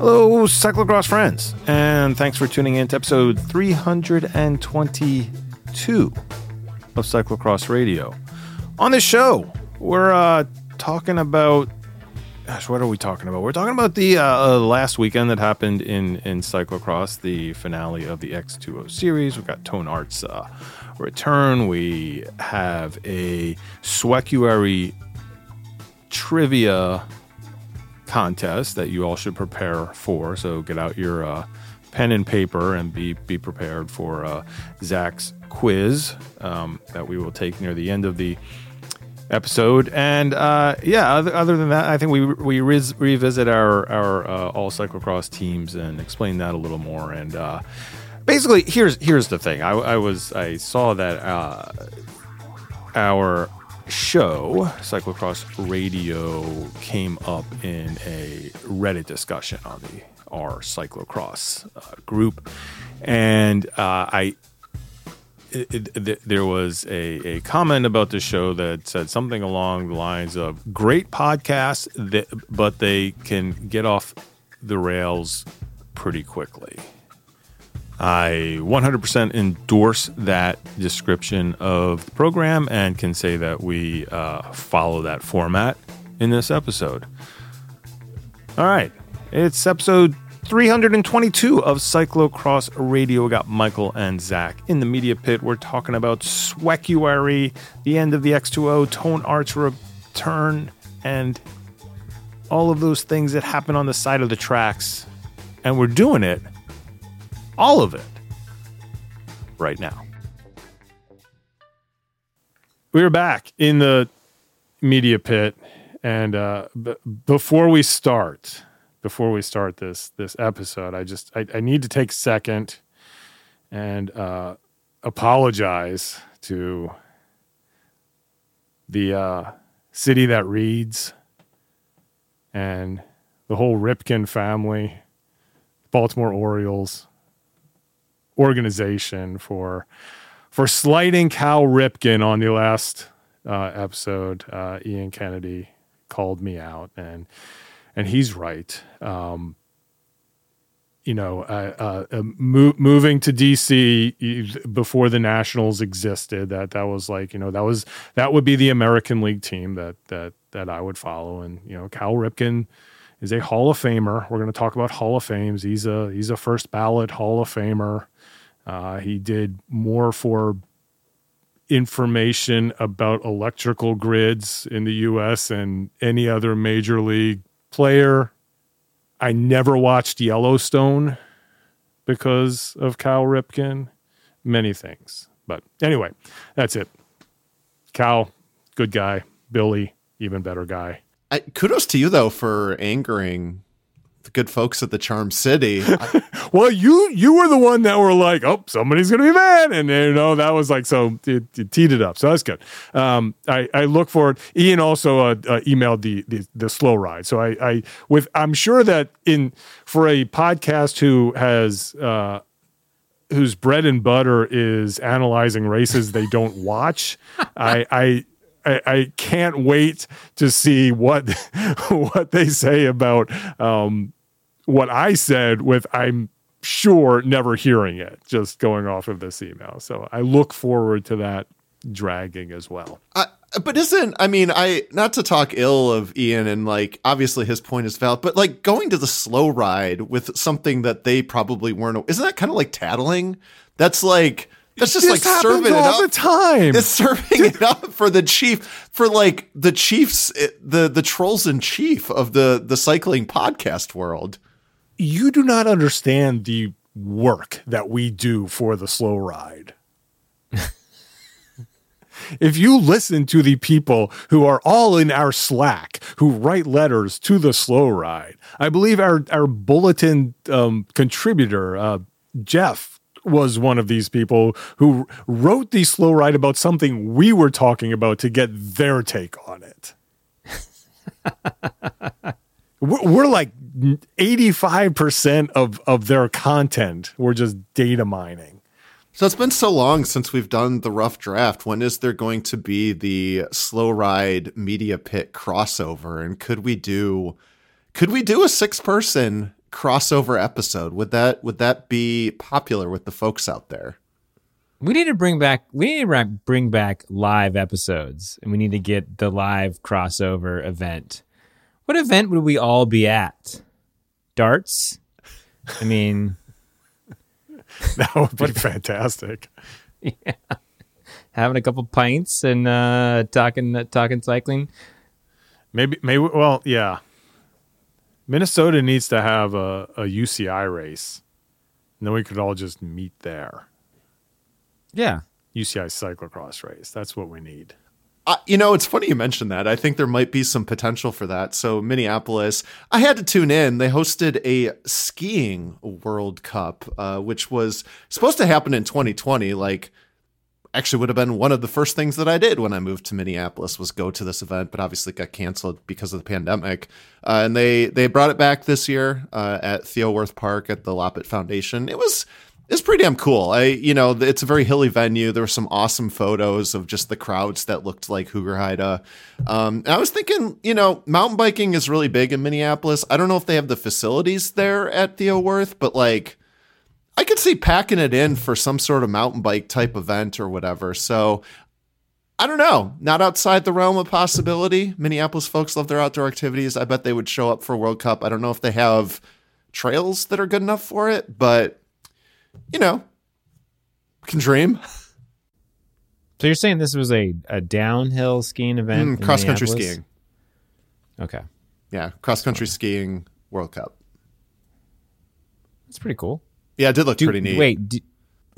Hello, cyclocross friends, and thanks for tuning in to episode 322 of Cyclocross Radio. On this show, we're talking about, what are we talking about? We're talking about the last weekend that happened in cyclocross, the finale of the X20 series. We've got Toon Aerts return. We have a Sweeckuary trivia contest that you all should prepare for, so get out your pen and paper and be prepared for Zach's quiz that we will take near the end of the episode. And other than that, I think we revisit our all cyclocross teams and explain that a little more. And basically, here's the thing. I saw that our show, Cyclocross Radio, came up in a Reddit discussion on the R Cyclocross group, and there was a comment about the show that said something along the lines of great podcasts, but they can get off the rails pretty quickly. I 100% endorse that description of the program and can say that we follow that format in this episode. All right. It's episode 322 of Cyclocross Radio. We got Michael and Zach in the media pit. We're talking about Sweeckuary, the end of the X20, Toon Aerts return, and all of those things that happen on the side of the tracks. And we're doing it. All of it right now. We're back in the media pit, and before we start this episode, I need to take a second and apologize to the city that reads and the whole Ripken family, Baltimore Orioles organization, for slighting Cal Ripken on the last episode. Ian Kennedy called me out, and he's right. Moving to DC before the Nationals existed, that was like, that would be the American League team that I would follow. And Cal Ripken is a Hall of Famer. We're going to talk about Hall of Fames. He's a first ballot Hall of Famer. He did more for information about electrical grids in the U.S. than any other major league player. I never watched Yellowstone because of Cal Ripken. Many things. But anyway, that's it. Cal, good guy. Billy, even better guy. Kudos to you, though, for angering the good folks at the Charm City. Well, you were the one that were like, oh, somebody's going to be mad. And, that was like, so it teed it up. So that's good. I look forward. Ian also emailed the Slow Ride. So I'm sure that for a podcast who has whose bread and butter is analyzing races they don't watch, I can't wait to see what they say about what I said, with, I'm sure, never hearing it, just going off of this email. So I look forward to that dragging as well. Not to talk ill of Ian, and like, obviously his point is valid, but like going to the Slow Ride with something that they probably weren't, isn't that kind of like tattling? That's like, that's just this, like, serving it up all the time. It's serving it up for the chief, for like the Chiefs, the trolls in chief of the cycling podcast world. You do not understand the work that we do for the Slow Ride. If you listen to the people who are all in our Slack, who write letters to the Slow Ride, I believe our bulletin contributor, Jeff, was one of these people who wrote the Slow Ride about something we were talking about to get their take on it. We're like 85% of their content. We're just data mining. So it's been so long since we've done the rough draft. When is there going to be the Slow Ride media pit crossover? And could we do a 6-person crossover episode? Would that be popular with the folks out there? We need to bring back live episodes, and we need to get the live crossover event. What event would we all be at? Darts? I mean, that would be fantastic. Yeah, having a couple pints and talking cycling. Maybe. Well, yeah. Minnesota needs to have a UCI race, and then we could all just meet there. Yeah. UCI cyclocross race. That's what we need. It's funny you mentioned that. I think there might be some potential for that. So Minneapolis, I had to tune in. They hosted a skiing World Cup, which was supposed to happen in 2020. Like, actually would have been one of the first things that I did when I moved to Minneapolis was go to this event, but obviously got canceled because of the pandemic. And they brought it back this year at Theo Worth Park at the Loppitt Foundation. It's pretty damn cool. It's a very hilly venue. There were some awesome photos of just the crowds that looked like Hoogerheide. I was thinking, mountain biking is really big in Minneapolis. I don't know if they have the facilities there at Theo Worth, but like I could see packing it in for some sort of mountain bike type event or whatever. So I don't know. Not outside the realm of possibility. Minneapolis folks love their outdoor activities. I bet they would show up for World Cup. I don't know if they have trails that are good enough for it, but can dream. So you're saying this was a downhill skiing event? Cross-country skiing. Okay. Yeah, cross-country skiing World Cup. That's pretty cool. Yeah, it did look pretty neat.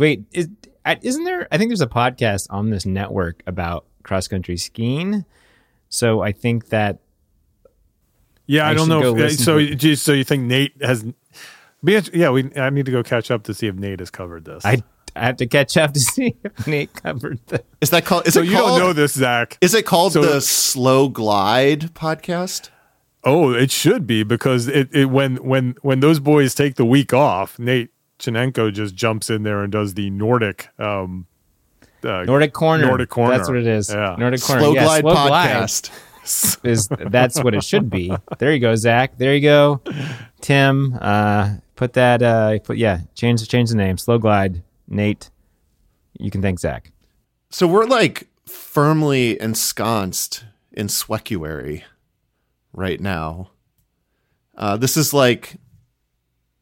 Wait, isn't there... I think there's a podcast on this network about cross-country skiing. So I think that... Yeah, I don't know. So you think Nate has... Yeah, I need to go catch up to see if Nate has covered this. I have to catch up to see if Nate covered this. Is that called? You don't know this, Zach. Is it called the Slow Glide podcast? Oh, it should be, because it when those boys take the week off, Nate Chinenko just jumps in there and does the Nordic Corner. That's what it is. Yeah. Nordic Corner. Slow Glide podcast. That's what it should be. There you go, Zach. There you go, Tim. Put that. Change the name. Slow Glide. Nate, you can thank Zach. So we're like firmly ensconced in Sweeckuary right now. This is like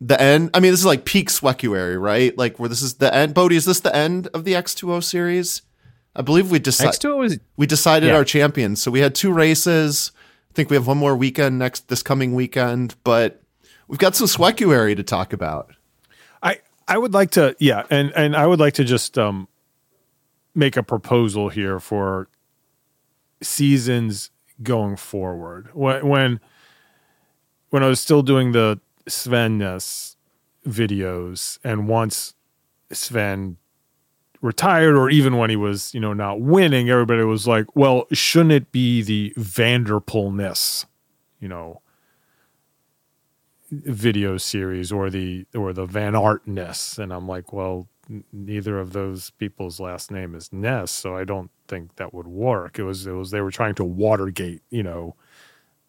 the end. I mean, this is like peak Sweeckuary, right? Like where this is the end. Bodie, is this the end of the X20 series? I believe we decided our champions. So we had 2 races. I think we have one more weekend this coming weekend, but we've got some Sweeckuary to talk about. I would like to, and I would like to just make a proposal here for seasons going forward. When I was still doing the Sven Nys videos, and once Sven retired, or even when he was, not winning, everybody was like, well, shouldn't it be the Vanderpoolness, video series, or the Van Aertness? And I'm like, well, neither of those people's last name is Ness, so I don't think that would work. It was they were trying to Watergate,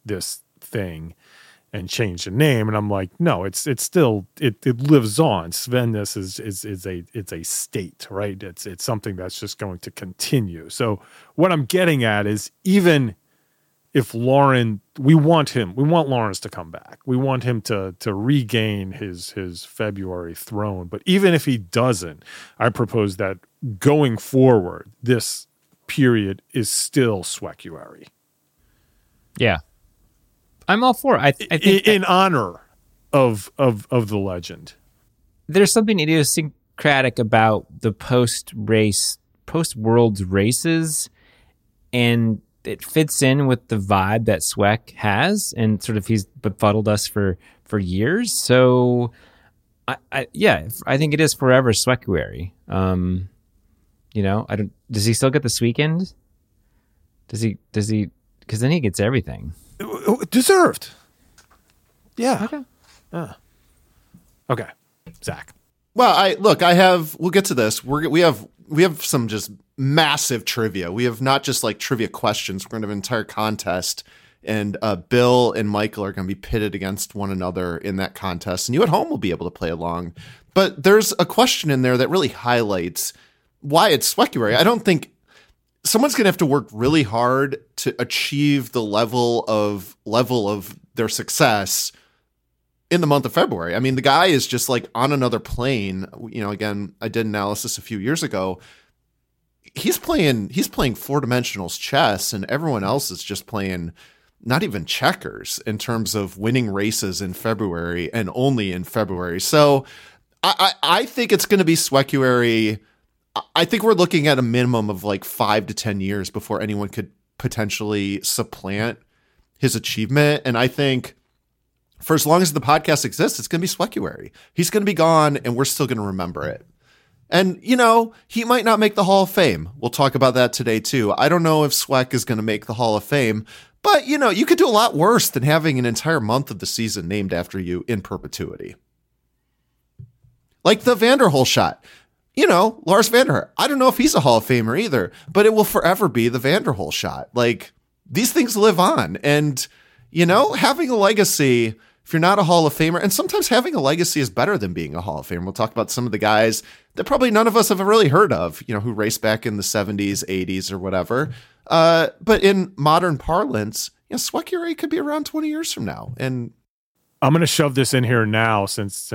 this thing and change the name. And I'm like, no, it still lives on. Sven Nys is a state, right? It's something that's just going to continue. So what I'm getting at is, even if we want Lawrence to come back. We want him to regain his February throne. But even if he doesn't, I propose that going forward, this period is still Sweeckuary. Yeah. I'm all for it. I think in honor of the legend. There's something idiosyncratic about the post-Worlds races, and it fits in with the vibe that Sweck has, and sort of he's befuddled us for years. So I think it is forever Sweeckuary. Does he still get this weekend? Does he, cause then he gets everything. Deserved. Yeah. Okay. Okay. Zach. Well, we'll get to this. We have some just massive trivia. We have not just like trivia questions. We're going to have an entire contest And Bill and Michael are going to be pitted against one another in that contest. And you at home will be able to play along. But there's a question in there that really highlights why it's Sweeckuary. I don't think someone's going to have to work really hard to achieve the level of their success in the month of February. I mean, the guy is just like on another plane. You know, again, I did analysis a few years ago. He's playing four dimensionals chess, and everyone else is just playing not even checkers in terms of winning races in February and only in February. So I think it's going to be Sweeckuary. I think we're looking at a minimum of like 5 to 10 years before anyone could potentially supplant his achievement. And I think for as long as the podcast exists, it's going to be Sweeckuary. He's going to be gone, and we're still going to remember it. And, you know, he might not make the Hall of Fame. We'll talk about that today, too. I don't know if Sweck is going to make the Hall of Fame. But, you know, you could do a lot worse than having an entire month of the season named after you in perpetuity. Like the Van der Haar shot. You know, Lars van der Haar. I don't know if he's a Hall of Famer either, but it will forever be the Van der Haar shot. Like, these things live on. And, you know, having a legacy... If you're not a Hall of Famer, and sometimes having a legacy is better than being a Hall of Famer. We'll talk about some of the guys that probably none of us have really heard of, you know, who raced back in the 70s, 80s, or whatever. But in modern parlance, you know, Sweeckuary could be around 20 years from now. And I'm going to shove this in here now, since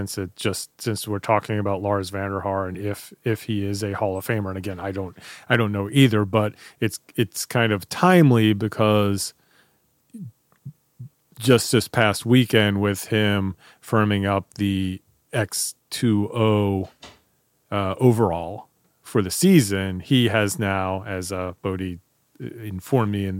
we're talking about Lars van der Haar and if he is a Hall of Famer. And again, I don't know either, but it's kind of timely because. Just this past weekend with him firming up the X20 overall for the season, he has now, as Bodie informed me in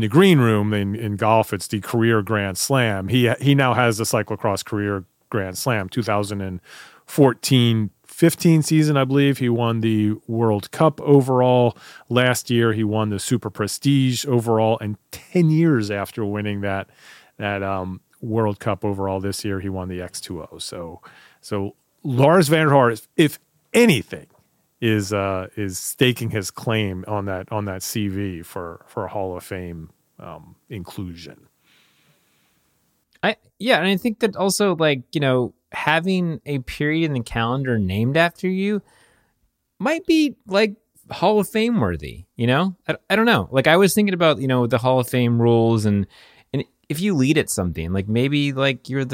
the green room, in golf, it's the career Grand Slam. He now has the cyclocross career Grand Slam. 2014-15 season, I believe, he won the World Cup overall. Last year, he won the Super Prestige overall, and 10 years after winning that World Cup overall this year, he won the X20. So Lars van der Haar, if anything, is staking his claim on that CV for Hall of Fame inclusion. And I think that also, like, you know, having a period in the calendar named after you might be like Hall of Fame worthy, you know? I don't know. Like, I was thinking about, you know, the Hall of Fame rules and if you lead at something, like maybe like you've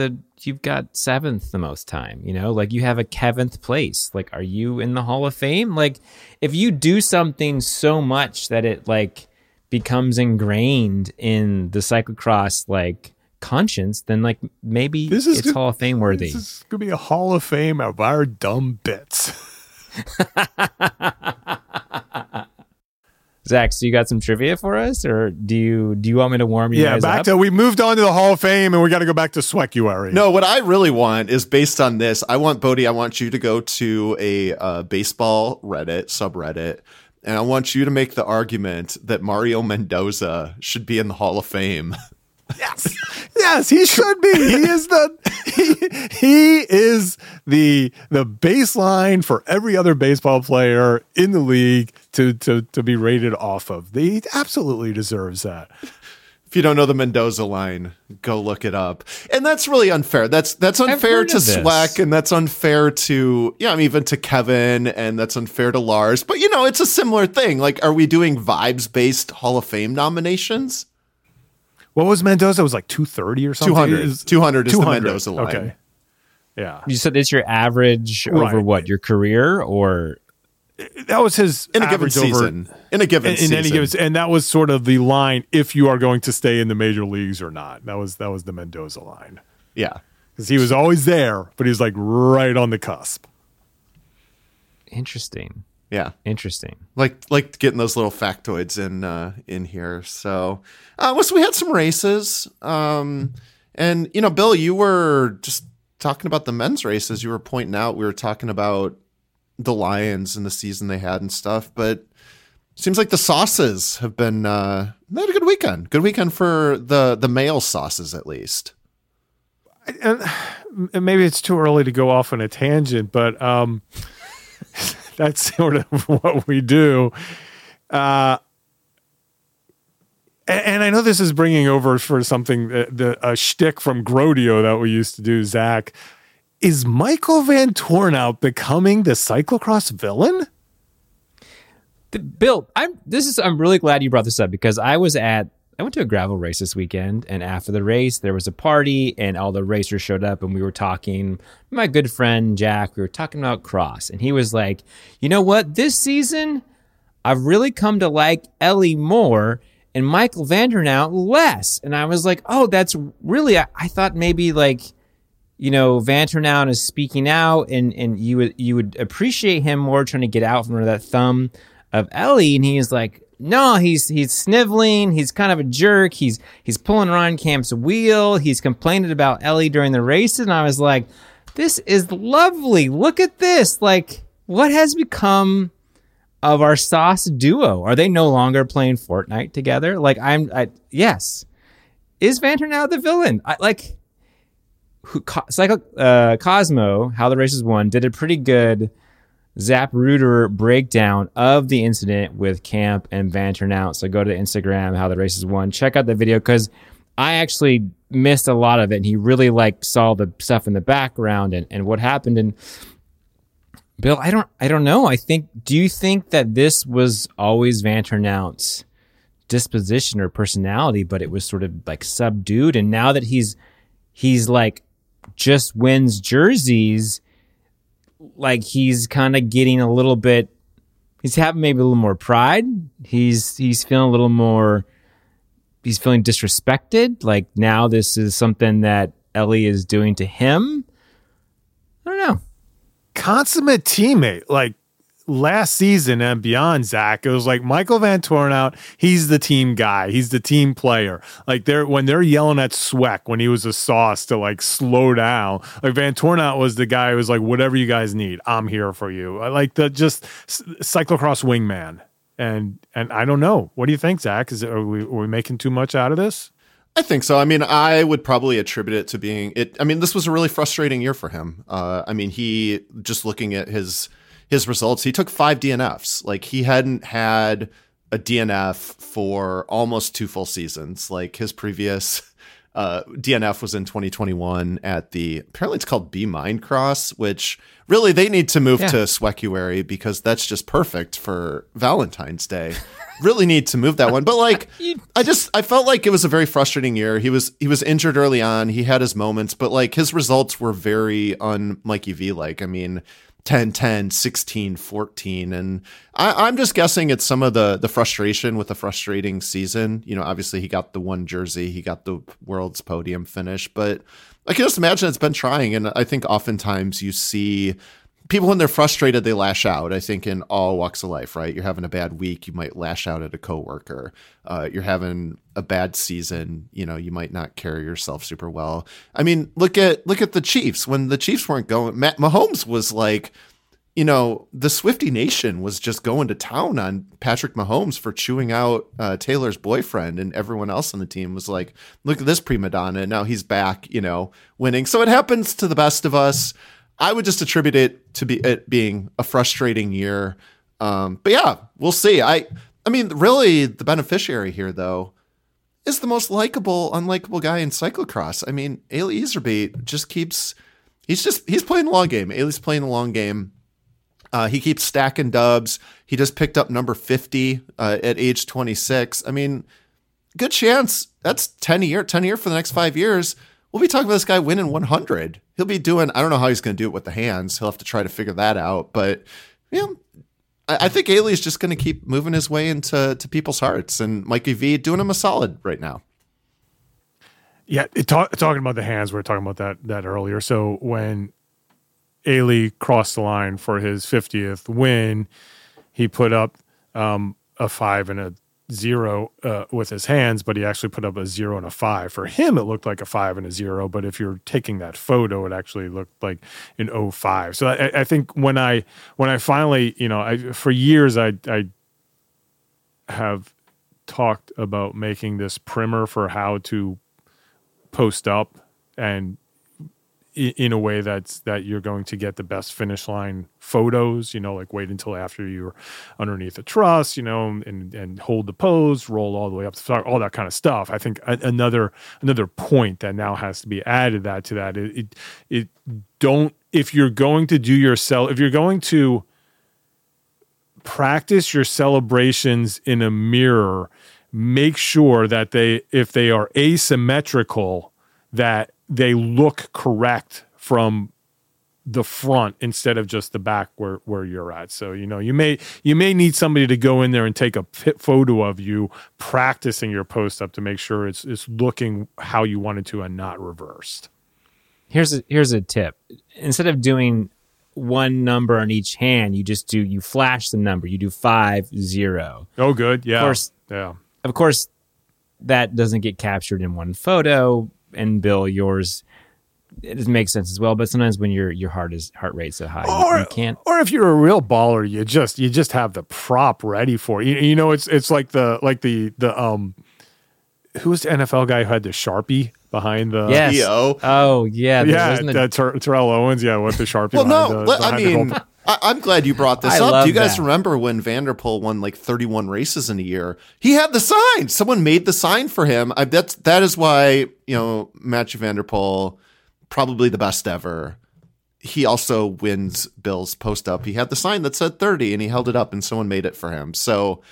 got seventh the most time, you know, like you have a Kevinth place. Like, are you in the Hall of Fame? Like, if you do something so much that it like becomes ingrained in the cyclocross, like, conscience, then like maybe this is Hall of Fame worthy. This is gonna be a Hall of Fame of our dumb bits. Zach, so you got some trivia for us, or do you want me to warm you guys up? We moved on to the Hall of Fame, and we got to go back to Sweeckuary. No, what I really want is based on this. I want Bodie. I want you to go to a baseball Reddit subreddit. And I want you to make the argument that Mario Mendoza should be in the Hall of Fame. Yes, he should be. He is the baseline for every other baseball player in the league to be rated off of. He absolutely deserves that. If you don't know the Mendoza line, go look it up. And that's really unfair. That's unfair to Sweck, and that's unfair to, yeah, I mean, even to Kevin, and that's unfair to Lars. But, you know, it's a similar thing. Like, are we doing vibes-based Hall of Fame nominations? What was Mendoza? It was like 230 or something? 200 is the Mendoza line. Okay. Yeah. You said it's your average over what? Your career, or? That was his in a given season. And that was sort of the line if you are going to stay in the major leagues or not. That was the Mendoza line. Yeah. Because he was always there, but he was like right on the cusp. Interesting. Yeah. Interesting. Like getting those little factoids in here. So, we had some races. And, you know, Bill, you were just talking about the men's races. You were pointing out, we were talking about the Lions and the season they had and stuff, but it seems like the Sauces have been, they had a good weekend. Good weekend for the male Sauces, at least. And maybe it's too early to go off on a tangent, but, that's sort of what we do. And I know this is bringing over for something, a shtick from Grodio that we used to do, Zach. Is Michael Van Tornhout becoming the cyclocross villain? Bill, I'm really glad you brought this up, because I went to a gravel race this weekend, and after the race, there was a party, and all the racers showed up, and we were talking. My good friend Jack, we were talking about cross, and he was like, you know what? This season, I've really come to like Ellie more and Michael Van Tornhout less. And I was like, oh, that's really, I thought maybe like, you know, Van Tornhout is speaking out, and you would appreciate him more, trying to get out from under that thumb of Ellie. And he is like, no, he's sniveling. He's kind of a jerk. He's pulling Ron Kamp's wheel. He's complaining about Ellie during the races. And I was like, this is lovely. Look at this. Like, what has become of our Sauce duo? Are they no longer playing Fortnite together? Like, yes. Is Van Tornhout the villain? Cosmo, How the Races Won, did a pretty good Zap Rooter breakdown of the incident with Camp and Van Tornhout. So go to Instagram, How the Races Won. Check out the video, because I actually missed a lot of it. And he really like saw the stuff in the background and what happened. And Bill, I don't know. Do you think that this was always Van Tornhout's disposition or personality, but it was sort of like subdued? And now that he's like just wins jerseys, like he's kind of getting a little bit, he's having maybe a little more pride. He's feeling a little more, he's feeling disrespected. Like now this is something that Ellie is doing to him. I don't know. Consummate teammate. Like last season and beyond, Zach, it was like Michael Van Tornhout, he's the team guy. He's the team player. Like when they're yelling at Sweck when he was a Sauce to like slow down, like Van Tornhout was the guy who was like, whatever you guys need, I'm here for you. I like the just cyclocross wingman. And I don't know. What do you think, Zach? Are we making too much out of this? I think so. I mean, I would probably attribute it to being it. I mean, this was a really frustrating year for him. I mean, he just looking at his results, he took 5 DNFs. Like he hadn't had a DNF for almost 2 full seasons. Like his previous DNF was in 2021 at apparently it's called B Mind Cross, which really they need to move to Sweeckuary, because that's just perfect for Valentine's Day. Really need to move that one. But like, I felt like it was a very frustrating year. He was injured early on. He had his moments, but like his results were very un Mikey V. Like, I mean, 10, 16, 14. And I'm just guessing it's some of the frustration with the frustrating season. You know, obviously he got the one jersey, he got the world's podium finish, but I can just imagine it's been trying. And I think oftentimes you see people when they're frustrated, they lash out. I think in all walks of life, right? You're having a bad week, you might lash out at a coworker. You're having a bad season, you know, you might not carry yourself super well. I mean, look at the Chiefs. When the Chiefs weren't going, Mahomes was like, you know, the Swiftie Nation was just going to town on Patrick Mahomes for chewing out Taylor's boyfriend, and everyone else on the team was like, look at this prima donna, and now he's back, you know, winning. So it happens to the best of us. I would just attribute it to it being a frustrating year. But yeah, we'll see. I mean, really the beneficiary here though is the most likable, unlikable guy in cyclocross. I mean, Eli Iserbyt just he's playing the long game. Eli's playing the long game. He keeps stacking dubs. He just picked up number 50 at age 26. I mean, good chance. That's 10 a year for the next 5 years. We'll be talking about this guy winning 100. He'll be doing, I don't know how he's going to do it with the hands. He'll have to try to figure that out. But you know, I think Ailey is just going to keep moving his way into people's hearts. And Mikey V doing him a solid right now. Yeah, talking about the hands, we were talking about that earlier. So when Ailey crossed the line for his 50th win, he put up a 5 and a 0 with his hands, but he actually put up a 0 and a 5. For him, it looked like a 5 and a 0, but if you're taking that photo, it actually looked like an 0-5. So I think when I finally, you know, for years I have talked about making this primer for how to post up and in a way that you're going to get the best finish line photos, you know, like wait until after you're underneath a truss, you know, and hold the pose, roll all the way up to the start, all that kind of stuff. I think another point that now has to be added if you're going to do yourself, if you're going to practice your celebrations in a mirror, make sure that if they are asymmetrical, that they look correct from the front instead of just the back where you're at. So, you know, you may need somebody to go in there and take a photo of you practicing your post up to make sure it's looking how you want it to and not reversed. Here's a tip. Instead of doing one number on each hand, you flash the number. You do 5-0. Oh, good. Yeah. Of course, that doesn't get captured in one photo. And Bill, yours, it makes sense as well. But sometimes when your heart rate's so high, you can't. Or if you're a real baller, you just have the prop ready for it. You know, it's like the who was the NFL guy who had the Sharpie behind the EO? Oh yeah, Terrell Owens. Yeah, with the Sharpie. I'm glad you brought this up. Do you guys remember when Van der Poel won like 31 races in a year? He had the sign. Someone made the sign for him. That is why, you know, Mathieu van der Poel, probably the best ever. He also wins Bill's post up. He had the sign that said 30 and he held it up and someone made it for him. So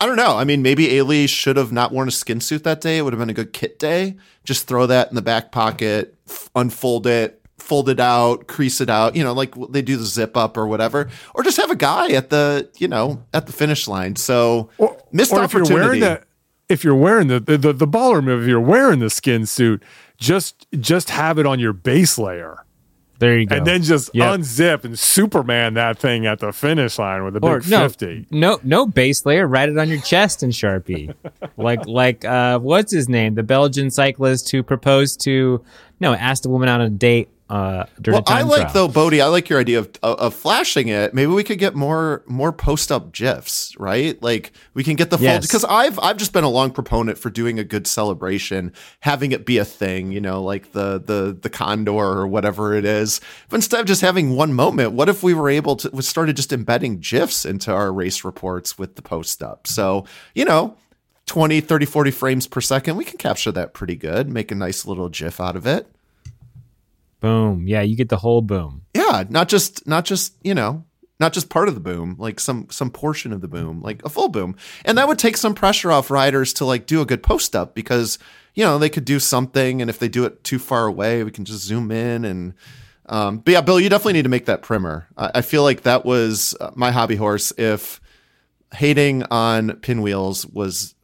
I don't know. I mean, maybe Eli should have not worn a skin suit that day. It would have been a good kit day. Just throw that in the back pocket, unfold it, fold it out, crease it out, you know, like they do the zip up or whatever, or just have a guy at the finish line. So missed opportunity. If you're wearing the baller move, if you're wearing the skin suit, just have it on your base layer. There you go. And then just unzip and Superman that thing at the finish line with a big 50. No base layer. Write it on your chest in Sharpie. like what's his name? The Belgian cyclist who proposed to asked a woman out on a date. Bodie, I like your idea of flashing it. Maybe we could get more post up GIFs, right? Like we can get the full, because I've just been a long proponent for doing a good celebration, having it be a thing, you know, like the condor or whatever it is. But instead of just having one moment, what if we were able to started just embedding GIFs into our race reports with the post up? So, you know, 20, 30, 40 frames per second, we can capture that pretty good, make a nice little GIF out of it. Boom. Yeah, you get the whole boom. Yeah, not just part of the boom, like some portion of the boom, like a full boom. And that would take some pressure off riders to like do a good post up because, you know, they could do something, and if they do it too far away, we can just zoom in and but yeah, Bill, you definitely need to make that primer. I feel like that was my hobby horse. If hating on pinwheels was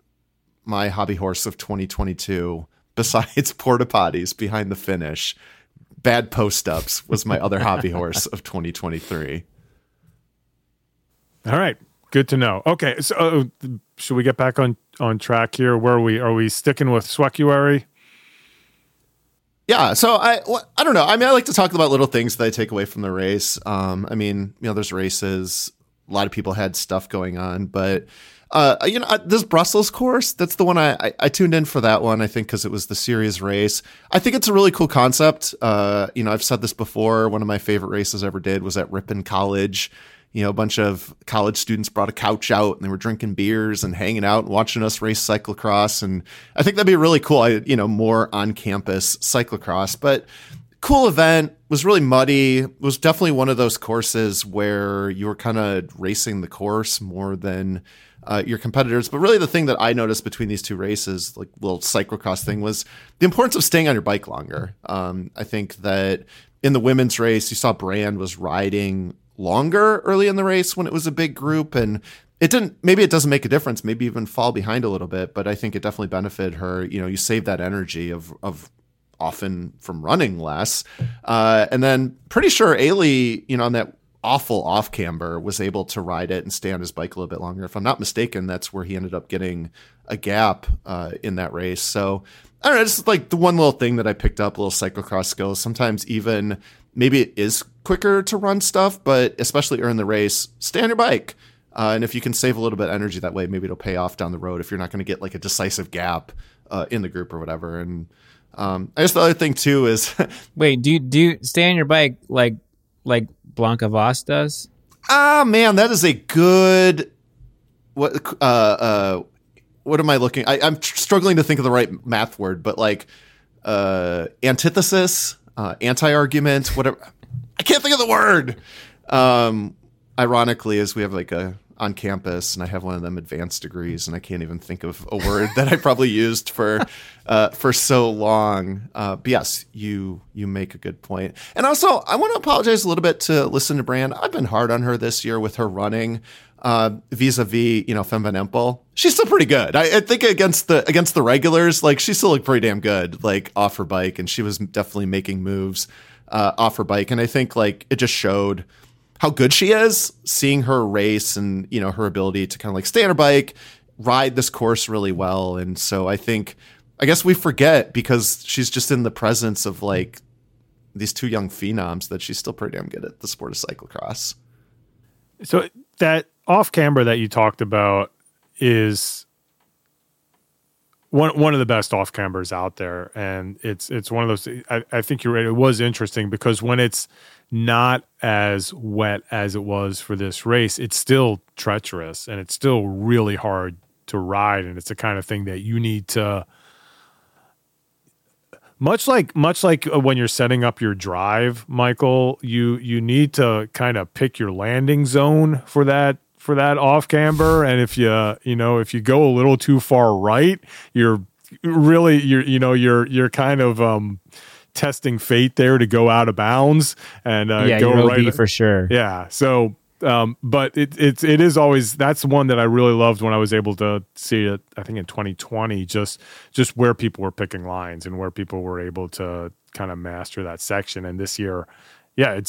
my hobby horse of 2022, besides porta potties behind the finish, bad post-ups was my other hobby horse of 2023. All right. Good to know. Okay. So should we get back on track here? Where are we sticking with Sweeckuary? Yeah. So I don't know. I mean, I like to talk about little things that I take away from the race. I mean, you know, there's races. A lot of people had stuff going on, but you know, this Brussels course, that's the one I tuned in for that one, I think, because it was the series race. I think it's a really cool concept. You know, I've said this before. One of my favorite races I ever did was at Ripon College. You know, a bunch of college students brought a couch out and they were drinking beers and hanging out and watching us race cyclocross. And I think that'd be really cool. More on campus cyclocross, but cool event. Was really muddy. It was definitely one of those courses where you were kind of racing the course more than your competitors. But really the thing that I noticed between these two races, like little cyclocross thing, was the importance of staying on your bike longer. I think that in the women's race, you saw Brand was riding longer early in the race when it was a big group, and maybe it doesn't make a difference, maybe even fall behind a little bit, but I think it definitely benefited her. You know, you save that energy of often from running less. And then pretty sure Ailey, you know, on that awful off camber, was able to ride it and stay on his bike a little bit longer. If I'm not mistaken, that's where he ended up getting a gap in that race. So I don't know, it's like the one little thing that I picked up, little cyclocross skills. Sometimes even maybe it is quicker to run stuff, but especially early in the race, stay on your bike. And if you can save a little bit of energy that way, maybe it'll pay off down the road if you're not going to get like a decisive gap in the group or whatever. And I guess the other thing too is wait, do you stay on your bike like Blanca Voss does? Ah, man, that is a good what am I looking? I'm struggling to think of the right math word, but like antithesis, anti-argument, whatever. I can't think of the word. Ironically, is we have like a on campus, and I have one of them advanced degrees, and I can't even think of a word that I probably used for so long. But yes, you make a good point. And also, I want to apologize a little bit to Listen to Brand. I've been hard on her this year with her running vis-a-vis, Fem Van Empel. She's still pretty good. I think against the regulars, like she still looked pretty damn good, like off her bike, and she was definitely making moves off her bike. And I think like it just showed how good she is, seeing her race and, her ability to kind of like stay on her bike, ride this course really well. And so I guess we forget because she's just in the presence of like these two young phenoms that she's still pretty damn good at the sport of cyclocross. So that off camber that you talked about is one of the best off cambers out there. And it's one of those, I think you're right. It was interesting because when it's not as wet as it was for this race, it's still treacherous and it's still really hard to ride. And it's the kind of thing that you need to, much like when you're setting up your drive, Michael, you need to kind of pick your landing zone for that off camber. And if you go a little too far right, you're kind of testing fate there to go out of bounds and go right for sure. Yeah. So, but it is always, that's one that I really loved when I was able to see it. I think in 2020, just where people were picking lines and where people were able to kind of master that section. And this year, yeah,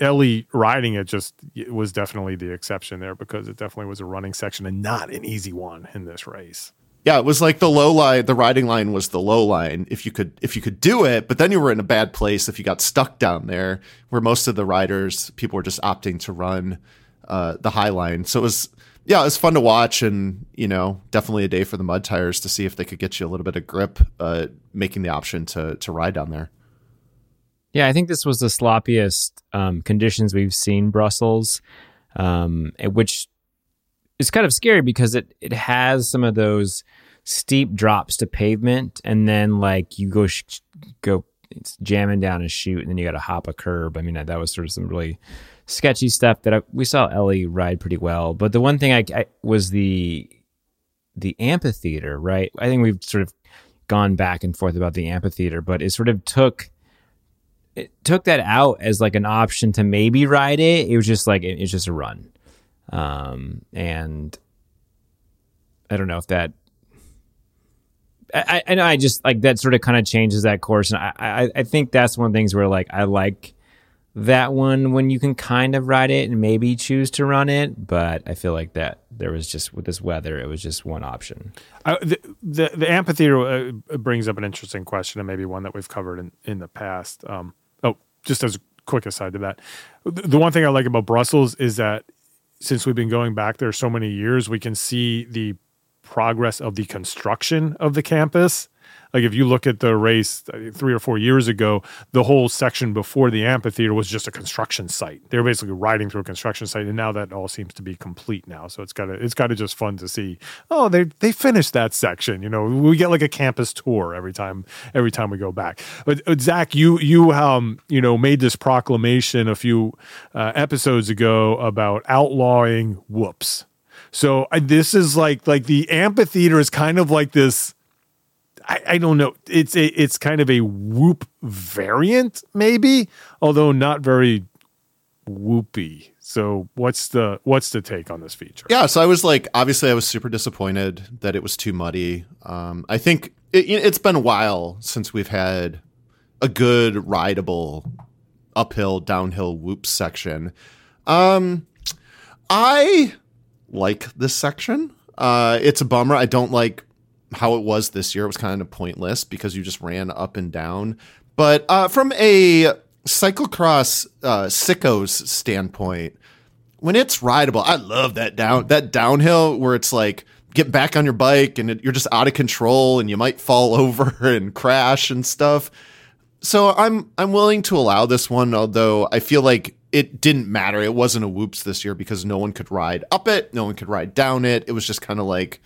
Ellie riding it just it was definitely the exception there because it definitely was a running section and not an easy one in this race. Yeah, it was like the low line. The riding line was the low line if you could do it, but then you were in a bad place if you got stuck down there where most of the riders, people were just opting to run the high line. So it was fun to watch and, definitely a day for the mud tires to see if they could get you a little bit of grip, making the option to ride down there. Yeah, I think this was the sloppiest conditions we've seen Brussels, which is kind of scary because it has some of those steep drops to pavement, and then like you go it's jamming down a chute, and then you got to hop a curb. I mean, that was sort of some really sketchy stuff that we saw Ellie ride pretty well. But the one thing I was the amphitheater, right? I think we've sort of gone back and forth about the amphitheater, but it sort of took that out as like an option to maybe ride it. It was just like, it's just a run. And I don't know if that, I know I just like that sort of kind of changes that course. And I think that's one of the things where like, I like that one when you can kind of ride it and maybe choose to run it. But I feel like that there was just with this weather, it was just one option. The amphitheater brings up an interesting question and maybe one that we've covered in the past. Just as a quick aside to that, the one thing I like about Brussels is that since we've been going back there so many years, we can see the progress of the construction of the campus. Like if you look at the race 3 or 4 years ago, the whole section before the amphitheater was just a construction site. They were basically riding through a construction site, and now that all seems to be complete now. So it's kind of just fun to see. Oh, they finished that section. We get like a campus tour every time we go back. But Zach, you made this proclamation a few episodes ago about outlawing whoops. So this is like the amphitheater is kind of like this. I don't know. It's kind of a whoop variant, maybe, although not very whoopy. So what's the take on this feature? Yeah, so I was like, obviously I was super disappointed that it was too muddy. I think it's been a while since we've had a good rideable uphill, downhill whoop section. I like this section. It's a bummer. I don't like how it was this year. It was kind of pointless because you just ran up and down. But from a cyclocross sicko's standpoint, when it's rideable, I love that downhill where it's like get back on your bike and you're just out of control and you might fall over and crash and stuff. So I'm willing to allow this one, although I feel like it didn't matter. It wasn't a whoops this year because no one could ride up it. No one could ride down it. It was just kind of like,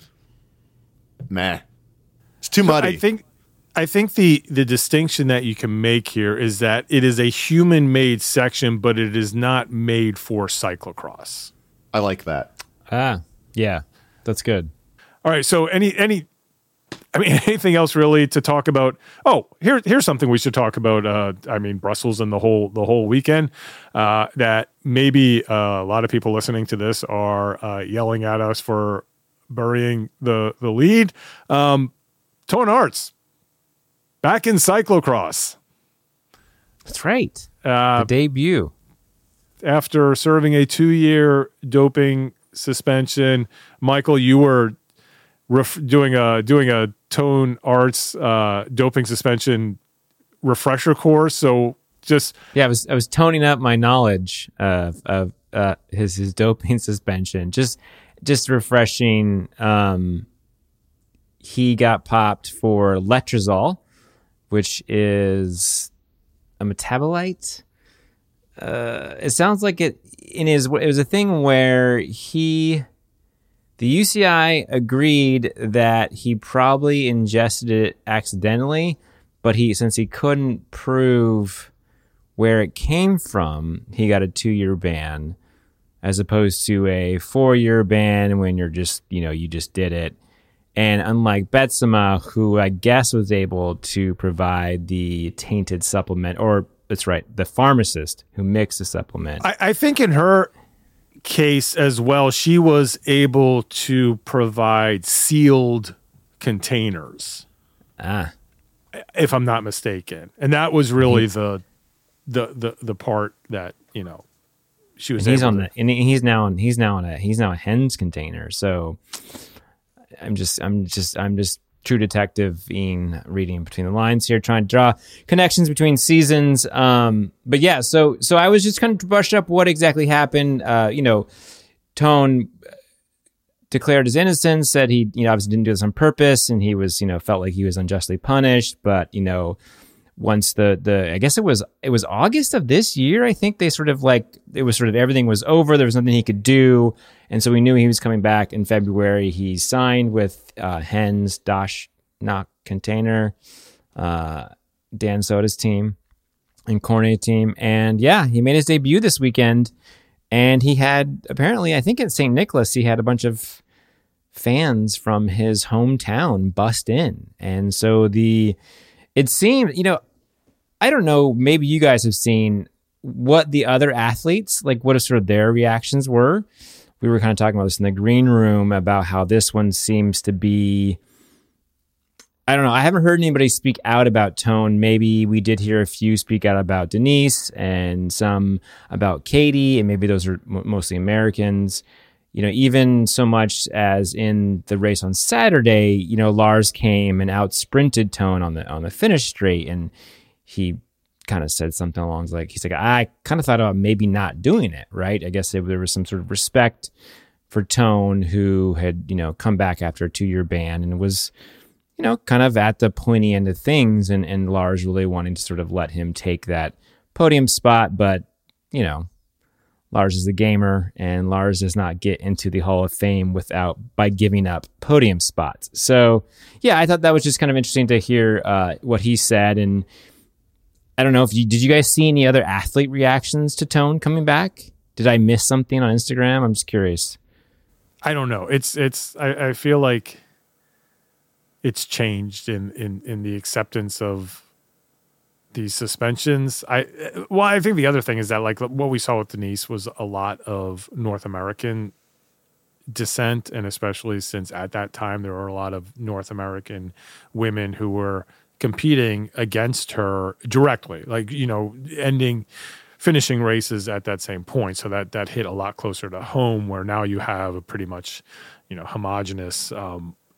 meh. It's too muddy. I think the distinction that you can make here is that it is a human-made section, but it is not made for cyclocross. I like that. Yeah, that's good. All right, so anything else really to talk about? Oh, here's something we should talk about. Brussels and the whole weekend. That maybe a lot of people listening to this are yelling at us for burying the lead. Toon Aerts back in cyclocross. That's right. The debut after serving a 2-year doping suspension. Michael, you were doing a Toon Aerts doping suspension refresher course. So just I was toning up my knowledge of his doping suspension. Just refreshing. He got popped for letrozole, which is a metabolite. It sounds like it was a thing where the UCI agreed that he probably ingested it accidentally, but since he couldn't prove where it came from, he got a 2-year ban as opposed to a 4-year ban when you're just, you just did it. And unlike Betsema, who I guess was able to provide the tainted supplement, or that's right, the pharmacist who mixed the supplement. I think in her case as well, she was able to provide sealed containers, if I'm not mistaken, and that was really the part that she was. And he's able and he's now on a HENS container. So I'm just true detective in reading between the lines here, trying to draw connections between seasons. But yeah, so I was just kind of brushed up what exactly happened. Toon declared his innocence, said he, obviously didn't do this on purpose, and he was, felt like he was unjustly punished. But once I guess it was August of this year, I think they sort of it was sort of everything was over. There was nothing he could do. And so we knew he was coming back in February. He signed with HENS Dash Knock Container, Dan Soda's team and Cornet's team. And yeah, he made his debut this weekend. And he had, apparently, I think at St. Nicholas, he had a bunch of fans from his hometown bust in. And so it seemed, I don't know, maybe you guys have seen what the other athletes, what sort of their reactions were. We were kind of talking about this in the green room about how this one seems to be, I don't know. I haven't heard anybody speak out about Toon. Maybe we did hear a few speak out about Denise and some about Katie, and maybe those are mostly Americans. Even so much as in the race on Saturday, Lars came and out-sprinted Toon on the finish straight, and he kind of said something along he's like, I kind of thought about maybe not doing it, right? I guess there was some sort of respect for Toon, who had, come back after a 2-year ban and was, kind of at the pointy end of things, and Lars really wanting to sort of let him take that podium spot, but, Lars is a gamer, and Lars does not get into the Hall of Fame by giving up podium spots. So, yeah, I thought that was just kind of interesting to hear what he said. And I don't know if did you guys see any other athlete reactions to Toon coming back? Did I miss something on Instagram? I'm just curious. I don't know. It's. I feel like it's changed in the acceptance of these suspensions. I think the other thing is that what we saw with Denise was a lot of North American descent, and especially since at that time there were a lot of North American women who were competing against her directly, finishing races at that same point. So that hit a lot closer to home, where now you have a pretty much, homogenous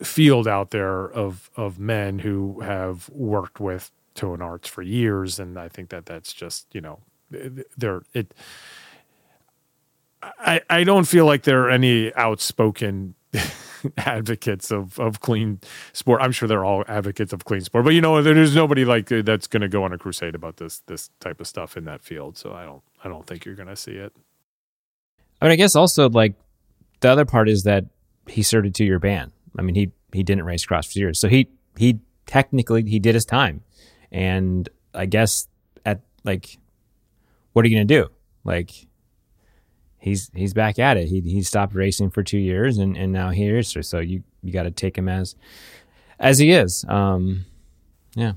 field out there of men who have worked with Toon Aerts for years, and I think that's just I don't feel like there are any outspoken advocates of clean sport. I'm sure they're all advocates of clean sport, but you know, there's nobody like that's going to go on a crusade about this type of stuff in that field. So I don't think you're going to see it. I mean, I guess also like the other part is that he served a 2-year ban. I mean, he didn't race cross for years. So he technically he did his time. And I guess at like, what are you going to do? Like he's back at it. He stopped racing for 2 years and now he is. So you got to take him as he is. Yeah.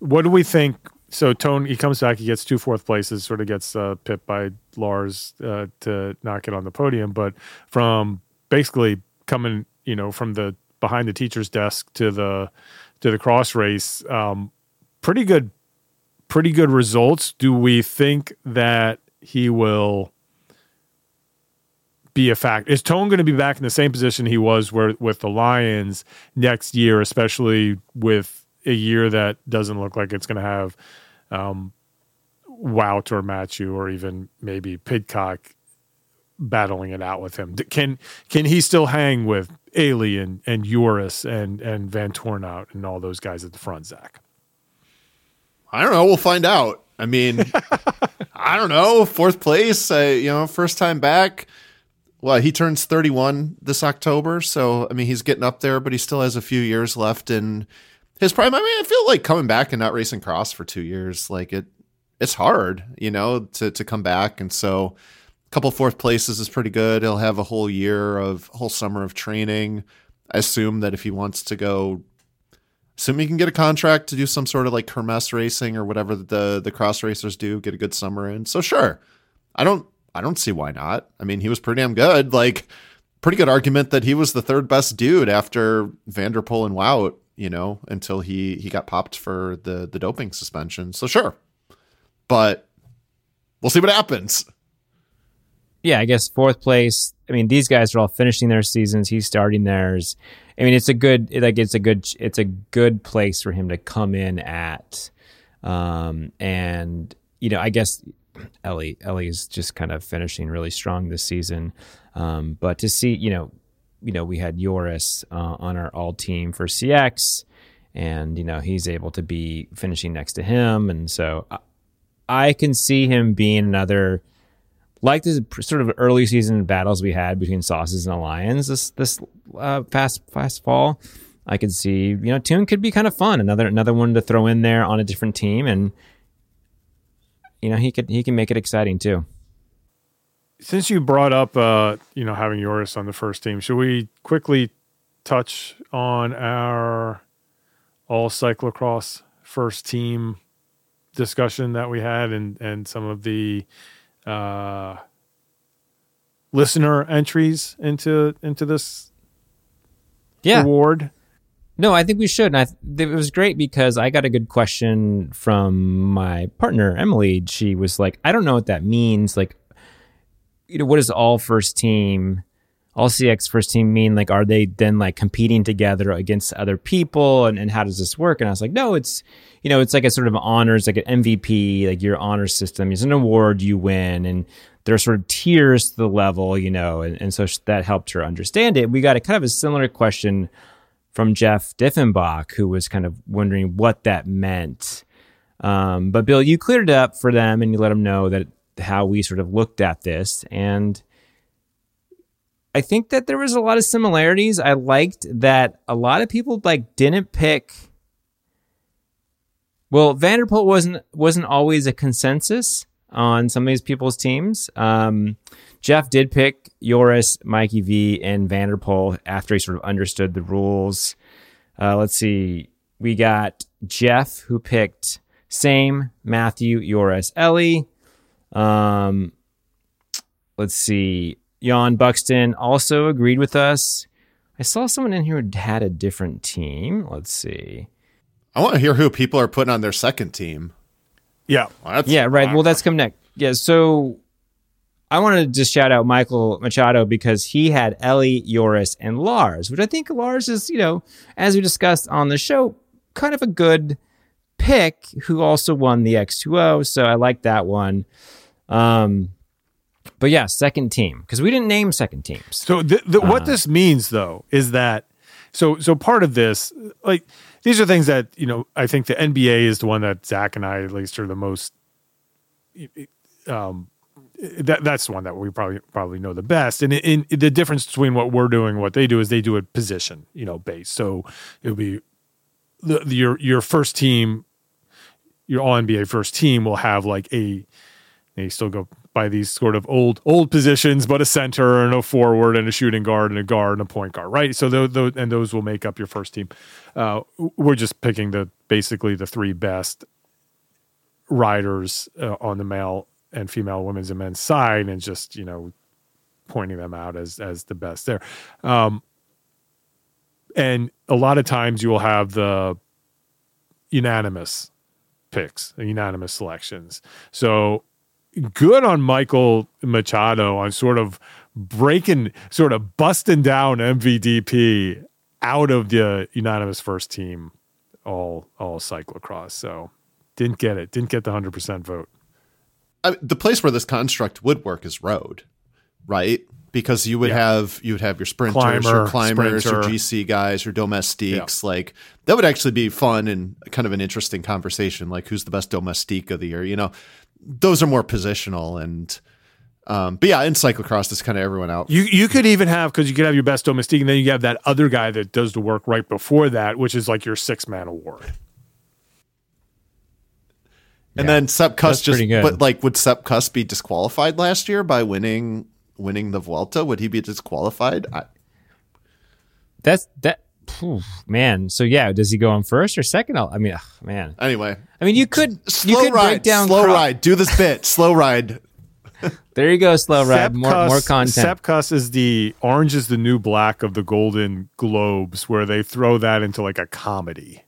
What do we think? So Tone, he comes back, he gets 2 fourth places, sort of gets pipped by Lars to not get on the podium, but from basically coming, you know, from the behind the teacher's desk to the cross race, pretty good results. Do we think that he will be a factor? Is Tone going to be back in the same position he was with the Lions next year, especially with a year that doesn't look like it's going to have Wout or Mathieu or even maybe Pidcock battling it out with him? Can he still hang with Eli and Joris and Van Tornhout and all those guys at the front, Zach? I don't know. We'll find out. I mean, I don't know. 4th place, first time back. Well, he turns 31 this October. So, I mean, he's getting up there, but he still has a few years left in his prime. I mean, I feel like coming back and not racing cross for 2 years, like it's hard, to come back. And so a couple 4th places is pretty good. He'll have a whole summer of training. I assume that if he wants to go, assuming he can get a contract to do some sort of like Kermesse racing or whatever the cross racers do, get a good summer in. So sure, I don't see why not. I mean, he was pretty damn good. Like, pretty good argument that he was the 3rd best dude after Van der Poel and Wout, until he got popped for the doping suspension. So sure, but we'll see what happens. Yeah, I guess 4th place. I mean, these guys are all finishing their seasons. He's starting theirs. I mean, it's a good place for him to come in at. And, I guess Ellie is just kind of finishing really strong this season. But to see, we had Joris on our all team for CX and, he's able to be finishing next to him. And so I can see him being another, like this sort of early season battles we had between Sauces and the Lions this past fall. I could see, Toon could be kind of fun. Another one to throw in there on a different team, and he can make it exciting too. Since you brought up having Joris on the first team, should we quickly touch on our all cyclocross first team discussion that we had and some of the listener entries into this award? No, I think we should. And it was great because I got a good question from my partner, Emily. She was like, I don't know what that means. Like, what does all CX first team mean? Like, are they then like competing together against other people? And how does this work? And I was like, no, it's, it's like a sort of honors, like an MVP, like your honor system is an award you win. And there are sort of tiers to the level, and so that helped her understand it. We got a kind of a similar question from Jeff Diffenbach, who was kind of wondering what that meant. But Bill, you cleared it up for them and you let them know that how we sort of looked at this. And I think that there was a lot of similarities. I liked that a lot of people like didn't pick. Well, Van der Poel wasn't always a consensus on some of these people's teams. Jeff did pick Joris, Mikey V, and Van der Poel after he sort of understood the rules. Let's see. We got Jeff, who picked same, Mathieu, Joris, Ellie. Let's see. Jan Buxton also agreed with us. I saw someone in here who had a different team. Let's see. I want to hear who people are putting on their second team. Yeah. Well, yeah, right. Well, that's come next. Yeah, so I wanted to just shout out Michael Machado because he had Ellie, Joris, and Lars, which I think Lars is, as we discussed on the show, kind of a good pick who also won the X20. So I like that one. But yeah, second team, because we didn't name second teams. So what this means, though, is that so part of this, like, these are things that, you know, I think the NBA is the one that Zach and I at least are the most. That's the one that we probably know the best. And in the difference between what we're doing and what they do is they do it position, you know, based. So it would be your first team, your All NBA first team will have like a. They still go by these sort of old positions, but a center and a forward and a shooting guard and a guard and a point guard, right? So those will make up your first team. We're just picking basically the three best riders on the male and female, women's and men's side, and just, you know, pointing them out as the best there. And a lot of times you will have the unanimous picks, unanimous selections. So good on Michael Machado on busting down MVDP out of the unanimous first team all cyclocross. So didn't get the 100% vote. The place where this construct would work is road, right? Because you would have your sprinters, your climbers, your GC guys, your domestiques. Yeah. Like, that would actually be fun and kind of an interesting conversation. Like, who's the best domestique of the year? You know, those are more positional. And but yeah, in cyclocross, it's kind of everyone out. You could even have, because you could have your best domestique, and then you have that other guy that does the work right before that, which is like your 6-man award. And then Sepp Kuss would Sepp Kuss be disqualified last year by winning the Vuelta? Would he be disqualified? So yeah, does he go on first or second? Anyway. I mean, you could break down Slow Ride. Do this bit. Slow Ride. There you go, Slow Ride. More content. Sepp Kuss is the Orange is the New Black of the Golden Globes, where they throw that into like a comedy.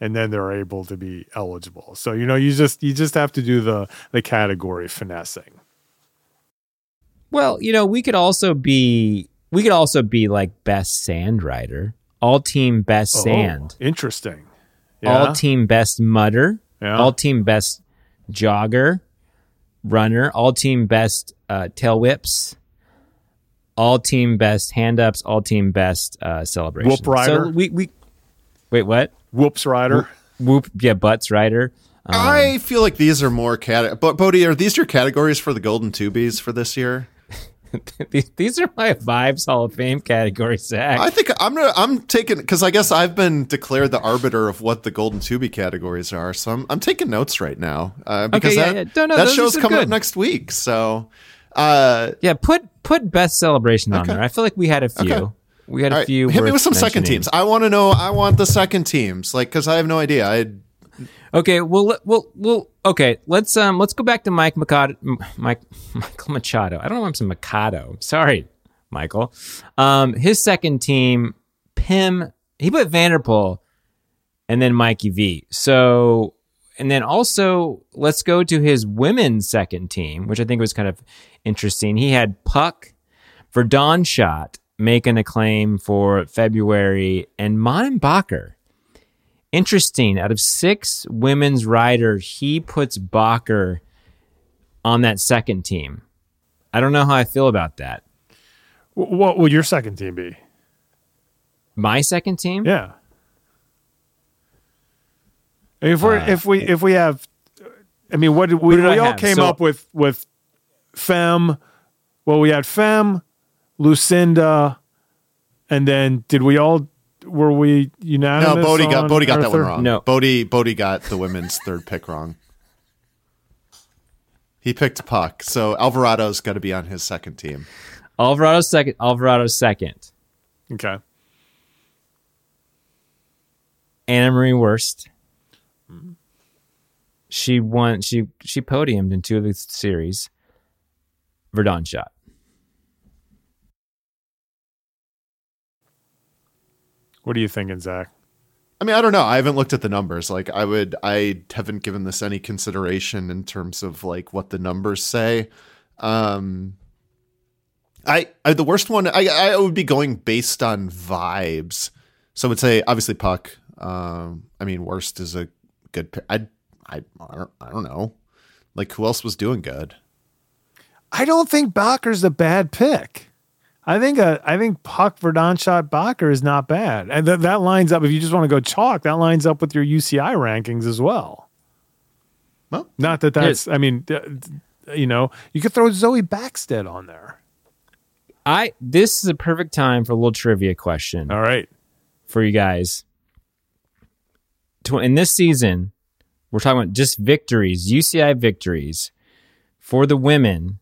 And then they're able to be eligible. So, you know, you just have to do the category finessing. Well, you know, we could also be like best sand rider, all team best sand. Interesting. Yeah. All team best mudder, all team best jogger, runner, all team best tail whips, all team best hand ups, all team best celebration. Whoop rider. So we wait, what? Whoops rider. Butts rider. I feel like these are more but Bodie, are these your categories for the Golden Tubies for this year? These are my Vibes Hall of Fame categories, Zach. I think I'm taking, because I guess I've been declared the arbiter of what the Golden Tubie categories are, so I'm taking notes right now because that show's coming up next week. So put best celebration on there. I feel like we had a few. Okay. We had a few. Hit me with some second teams. I want to know. I want the second teams, like, because I have no idea. Okay. Well. Okay. Let's go back to Michael Machado. I don't know why I'm saying Machado. Sorry, Michael. His second team, Pim. He put Vanderpool, and then Mikey V. So, and then also let's go to his women's second team, which I think was kind of interesting. He had Puck, Verdon Schott, making a claim for February, and Manon Bakker. Interesting. Out of 6 women's riders, he puts Bakker on that second team. I don't know how I feel about that. What would your second team be? My second team? Yeah. We all came up with Fem. Well, we had Fem, Lucinda, and then were we unanimous? No, Bodie got that one wrong. No, Bodie got the women's third pick wrong. He picked Puck, so Alvarado's got to be on his second team. Alvarado's second. Okay. Anna Marie Wurst. She won. She podiumed in 2 of the series. Verdon Schott. What are you thinking, Zach? I mean, I don't know. I haven't looked at the numbers. Like, I haven't given this any consideration in terms of like what the numbers say. The worst one, I would be going based on vibes. So I would say obviously Puck. I mean, Worst is a good pick. I don't know. Like, who else was doing good? I don't think Bakker's a bad pick. I think Puck Verdonshot Bakker is not bad. And that lines up, if you just want to go chalk, that lines up with your UCI rankings as well. Well, not that that's, I mean, you know, you could throw Zoe Backstead on there. This is a perfect time for a little trivia question. All right. For you guys. In this season, we're talking about just victories, UCI victories for the women.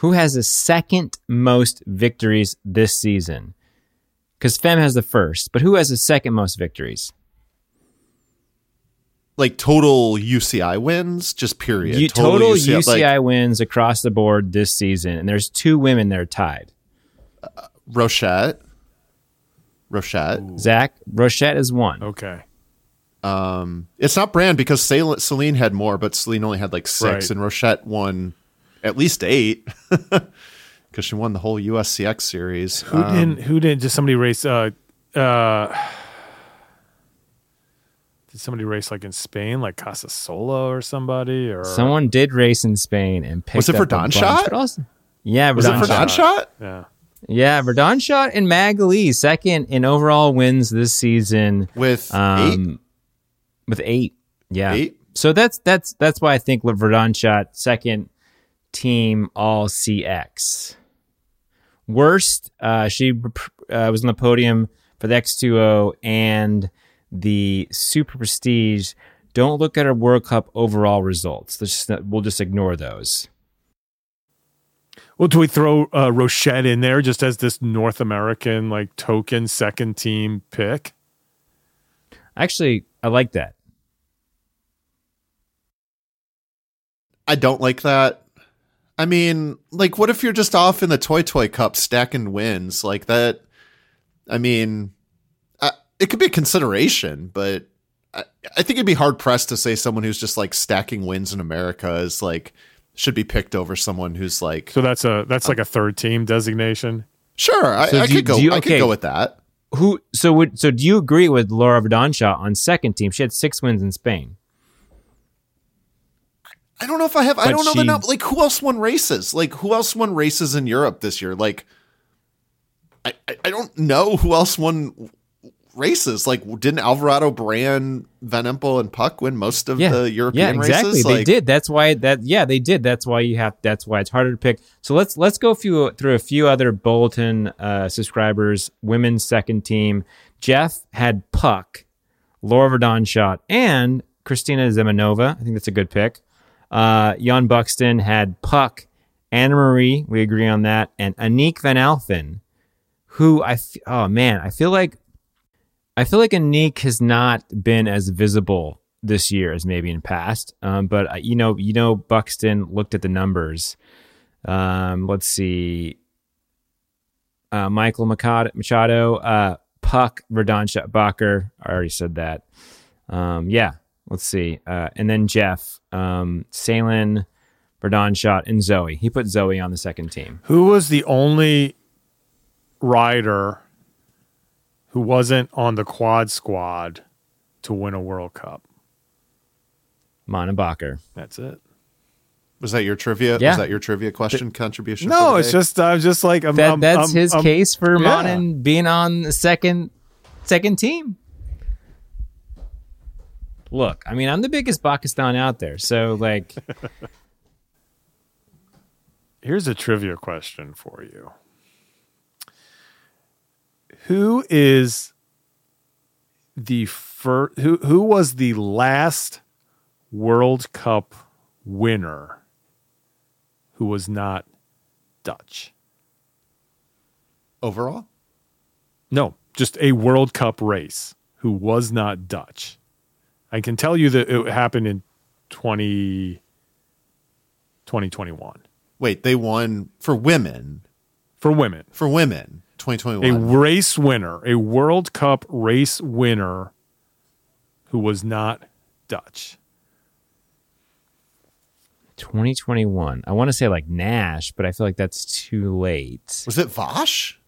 Who has the second most victories this season? Because Fem has the first, but who has the second most victories? Like total UCI wins, just period. Total UCI wins across the board this season, and there's two women that are tied. Rochette. Ooh. Zach, Rochette is one. Okay. It's not Brand because Celine had more, but Celine only had like six, right. And Rochette won at least 8 because she won the whole USCX series. Did somebody race like in Spain, like Casasola or somebody? Or someone did race in Spain and picked up. Was it Verdonshot? Yeah, Verdonshot. Yeah, Verdonshot and Magalie, second in overall wins this season with 8. With 8, yeah. 8? So that's why I think Verdonshot second. Team all CX. Worst, she was on the podium for the X20 and the Super Prestige. Don't look at her World Cup overall results. We'll just ignore those. Well, do we throw Rochette in there just as this North American like token second team pick? Actually, I like that. I don't like that. I mean, like, what if you're just off in the Toy Cup stacking wins like that? I mean, it could be a consideration, but I think it'd be hard pressed to say someone who's just like stacking wins in America is like should be picked over someone who's like. So that's like a third team designation. Sure, I could go with that. Do you agree with Laura Verdonshot on second team? She had 6 wins in Spain. I don't know if I have. But I don't know the number. Like, who else won races? Like, who else won races in Europe this year? Like, I don't know who else won races. Like, didn't Alvarado, Brand, Van Empel, and Puck win most of the European races? Exactly. Like, they did. That's why. They did. That's why you have. That's why it's harder to pick. So let's go through a few other bulletin subscribers. Women's second team. Jeff had Puck, Laura Verdonshot, and Kristina Zemanova. I think that's a good pick. Jan Buxton had Puck, Anna Marie, we agree on that, and Aniek van Alphen, who I feel like Aniek has not been as visible this year as maybe in past. But you know, Buxton looked at the numbers. Let's see, Michael Machado, Puck, Verdonshot, Bakker. I already said that. Yeah. Let's see. And then Jeff, Salen, Verdonshot, and Zoe. He put Zoe on the second team. Who was the only rider who wasn't on the quad squad to win a World Cup? Mana Bakker. That's it. Was that your trivia? Yeah. Was that your trivia question contribution? No, it's just, I was just like, that's his case for Manan being on the second team. Look, I mean, I'm the biggest Pakistan out there, so like. Here's a trivia question for you. Who was the last World Cup winner who was not Dutch? Overall? No, just a World Cup race who was not Dutch. I can tell you that it happened in 2021. Wait, they won for women? For women, 2021. A race winner, a World Cup race winner who was not Dutch. 2021. I want to say like Nash, but I feel like that's too late. Was it Vosh?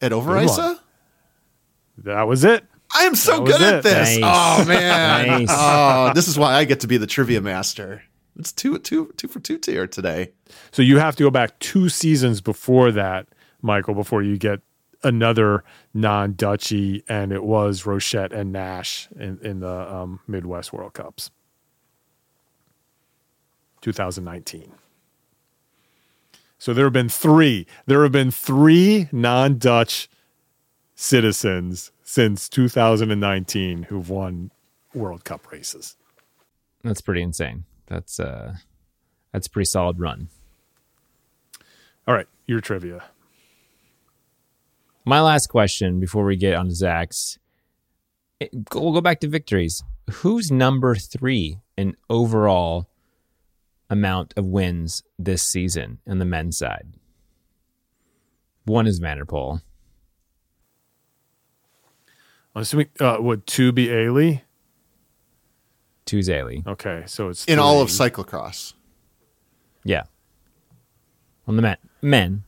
At Overijssel? That was it. I am so good at this. Nice. Oh, man. Nice. Oh, this is why I get to be the trivia master. It's two for two tier today. So you have to go back 2 seasons before that, Michael, before you get another non-Dutchy, and it was Rochette and Nash in the Midwest World Cups. 2019. So there have been 3. There have been 3 non-Dutch citizens since 2019 who've won World Cup races. That's pretty insane. That's a pretty solid run. All right, your trivia. My last question before we get on to Zach's, we'll go back to victories. Who's number 3 in overall amount of wins this season on the men's side? 1 is Van der Poel. I'm assuming, would 2 be Ailey? 2's Ailey. Okay, so it's 3. In all of cyclocross. Yeah. On the men.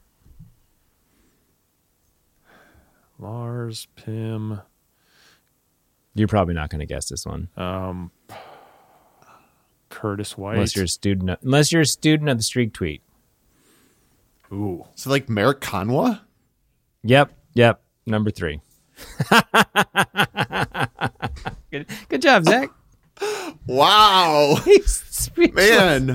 Lars, Pim. You're probably not going to guess this one. Curtis White. Unless you're a student of the streak tweet. Ooh. So like Merrick Conwa? Yep. Number 3. Good job, Zach. Wow. Man,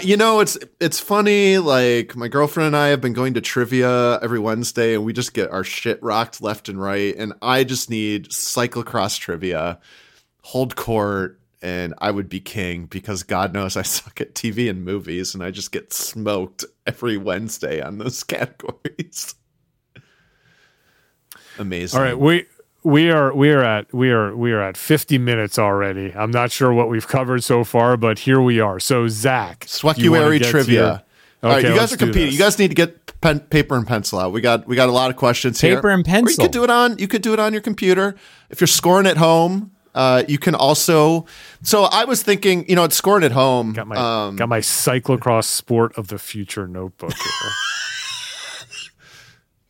it's funny, like my girlfriend and I have been going to trivia every Wednesday and we just get our shit rocked left and right, and I just need cyclocross trivia, hold court, and I would be king because God knows I suck at TV and movies and I just get smoked every Wednesday on those categories. Amazing. All right, We are at 50 minutes already. I'm not sure what we've covered so far, but here we are. So Zach, Sweeckuary trivia. All right, you guys are competing. You guys need to get paper and pencil out. We got a lot of questions here. Paper and pencil. Or you could do it on your computer if you're scoring at home. You can also. So I was thinking, it's scoring at home. Got my cyclocross sport of the future notebook here.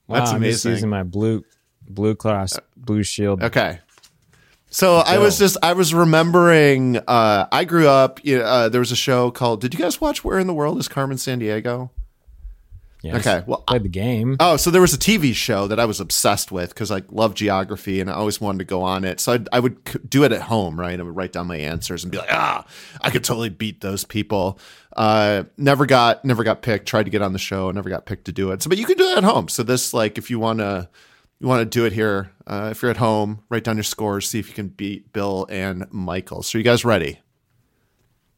Wow, that's amazing. I'm just using my Blue Cross Blue Shield. Okay. So I was remembering, I grew up, there was a show called, did you guys watch Where in the World is Carmen Sandiego? Yes. Okay. Well, I played the game. Oh, so there was a TV show that I was obsessed with because I love geography and I always wanted to go on it. So I would do it at home, right? I would write down my answers and be like, I could totally beat those people. Never got picked, tried to get on the show, never got picked to do it. So, but you can do it at home. So this, like, if you want to do it here. If you're at home, write down your scores. See if you can beat Bill and Michael. So you guys ready?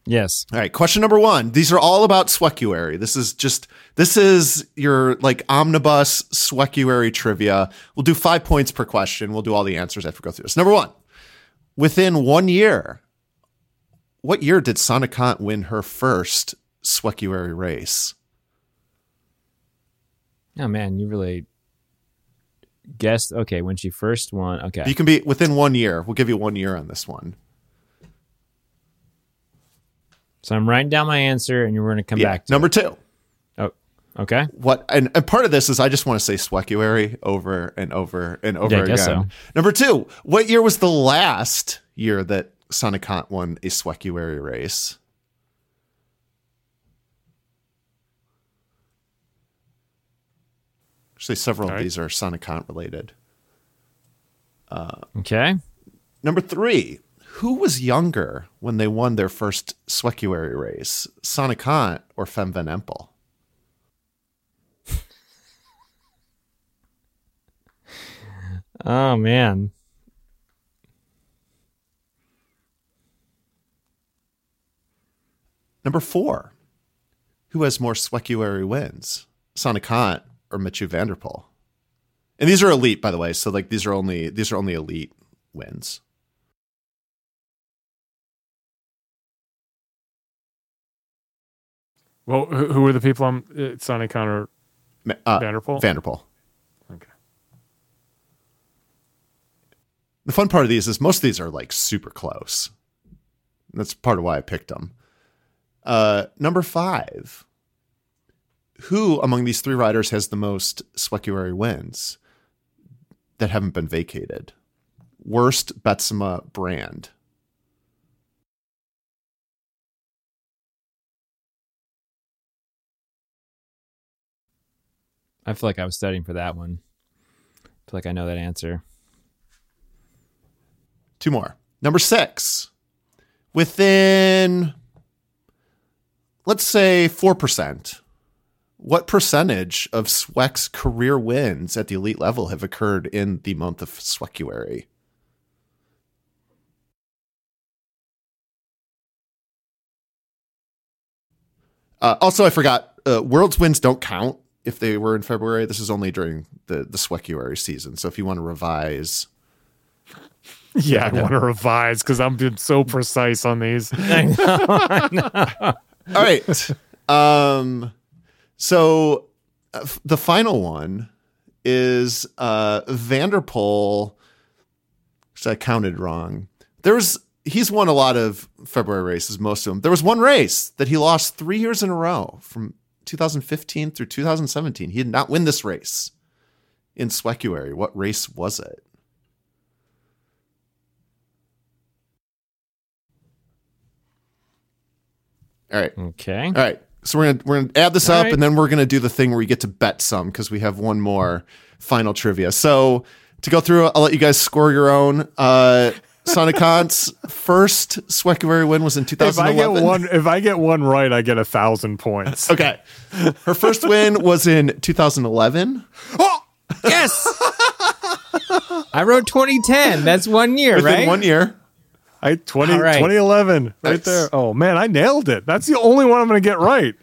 Yes. All right. Question number 1. These are all about Sweeckuary. This is your like omnibus Sweeckuary trivia. We'll do 5 points per question. We'll do all the answers after we go through this. Number 1. Within 1 year, what year did Sonnekant win her first Sweeckuary race? Oh man, you really guessed. Okay, when she first won. Okay, you can be within 1 year. We'll give you 1 year on this one. So I'm writing down my answer, and you're going to come back to number 2. Oh, okay. What? And part of this is I just want to say Sweeckuary over and over and over again. So. Number 2. What year was the last year that Sonnekant won a Sweeckuary race? Actually, several of these are Sonnekant related. Okay. Number 3, who was younger when they won their first Sweeckuary race? Sonnekant or Fem Van Empel? Oh, man. Number 4, who has more Sweeckuary wins? Sonnekant or Mathieu van der Poel? And these are elite, by the way. So like these are only elite wins. Well, who are the people on Sonnekant or van der Poel? Van der Poel. Okay. The fun part of these is most of these are like super close. That's part of why I picked them. Number 5. Who among these 3 riders has the most Sweeckuary wins that haven't been vacated? Worst, Betsema, Brand. I feel like I was studying for that one. I feel like I know that answer. Two more. Number 6. Within, let's say, 4%, what percentage of Sweck's career wins at the elite level have occurred in the month of Sweeckuary? Also, I forgot, Worlds wins don't count if they were in February. This is only during the Sweeckuary season. So if you want to revise... Yeah, I want to revise because I'm being so precise on these. I know. All right. So the final one is Van der Poel, which I counted wrong. He's won a lot of February races, most of them. There was one race that he lost 3 years in a row from 2015 through 2017. He did not win this race in Sweeckuary. What race was it? All right. Okay. All right. So we're gonna add this up, and then we're gonna do the thing where you get to bet some because we have one more final trivia. So to go through, I'll let you guys score your own. Sonicant's first Sweeckuary win was in 2011. If I get one right, I get 1,000 points. Okay. Her first win was in 2011. Oh yes. I wrote 2010. That's 1 year. Within 1 year. 2011 right there. Oh man, I nailed it. That's the only one I'm going to get right.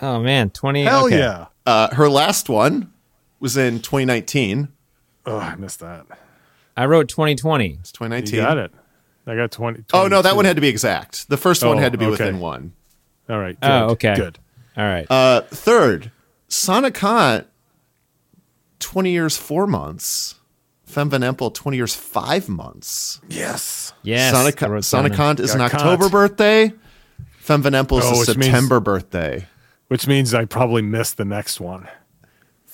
Oh man, 20. Hell okay. Yeah. Her last one was in 2019. Oh, I missed that. I wrote 2020. It's 2019. You got it. I got 20. Oh no, that one had to be exact. The first one had to be within one. All right. Good. Oh, okay. Good. All right. Third, Sonicant, 20 years, 4 months. Fem Van Empel, 20 years, 5 months. Yes. Sonicant is an October birthday. Fem Van Empel is a September birthday. Which means I probably missed the next one.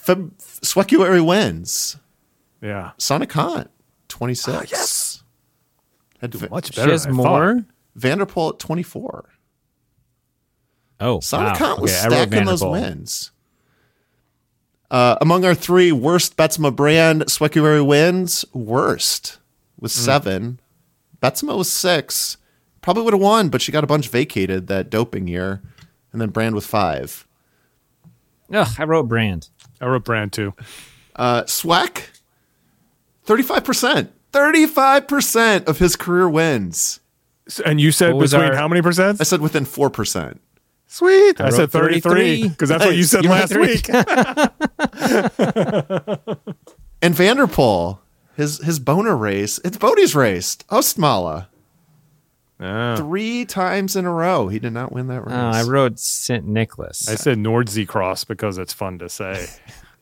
Sweeckuary wins. Yeah. Sonicant, 26. Oh, yes. Much better. She has more. Van der Poel at 24. Oh, Sonicant was stacking those wins. Among our three worst Betsma brand, Sweeckuary wins worst with 7. Betsma was 6. Probably would have won, but she got a bunch vacated that doping year. And then Brand with 5. Ugh, I wrote Brand. I wrote Brand too. Sweck, 35%. 35% of his career wins. And you said between how many percent? I said within 4%. Sweet. I said 33 because that's what you said last week. And Van der Poel, his boner race, it's Bodie's race, Ostmala. 3 times in a row, he did not win that race. I wrote St. Nicholas. I said Nordsee Cross because it's fun to say.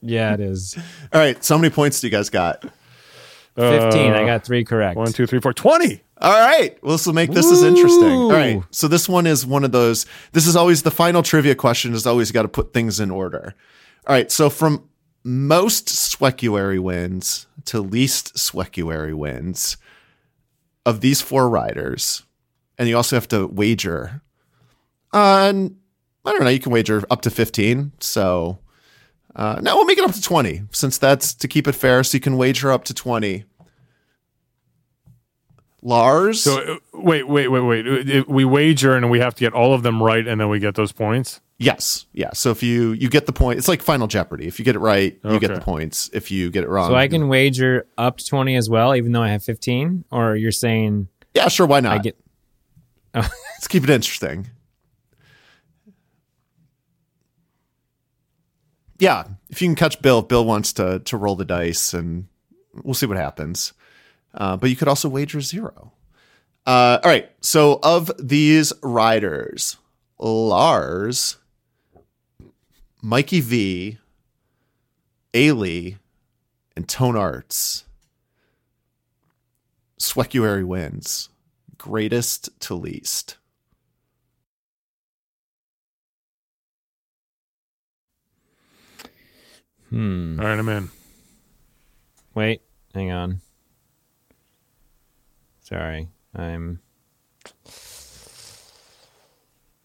Yeah, it is. All right, so how many points do you guys got? 15. I got 3 correct. 1, 2, 3, 4. 20. All right. Well, this will make this as interesting. All right. So this one is one of those. This is always the final trivia question. Is always got to put things in order. All right. So from most Sweeckuary wins to least Sweeckuary wins of these 4 riders, and you also have to wager on. I don't know. You can wager up to 15. So now we'll make it up to 20, since that's to keep it fair. So you can wager up to 20. Lars? So wait. We wager and we have to get all of them right and then we get those points? Yes. Yeah. So if you get the point, it's like Final Jeopardy. If you get it right, you get the points. If you get it wrong. So I can wager up to 20 as well, even though I have 15? Or you're saying... Yeah, sure. Why not? Let's keep it interesting. Yeah. If you can catch Bill wants to roll the dice and we'll see what happens. But you could also wager 0. All right. So of these riders, Lars, Mikey V, Ailey, and Toon Aerts, Sweeckuary wins. Greatest to least. All right, I'm in. Wait, hang on. Sorry,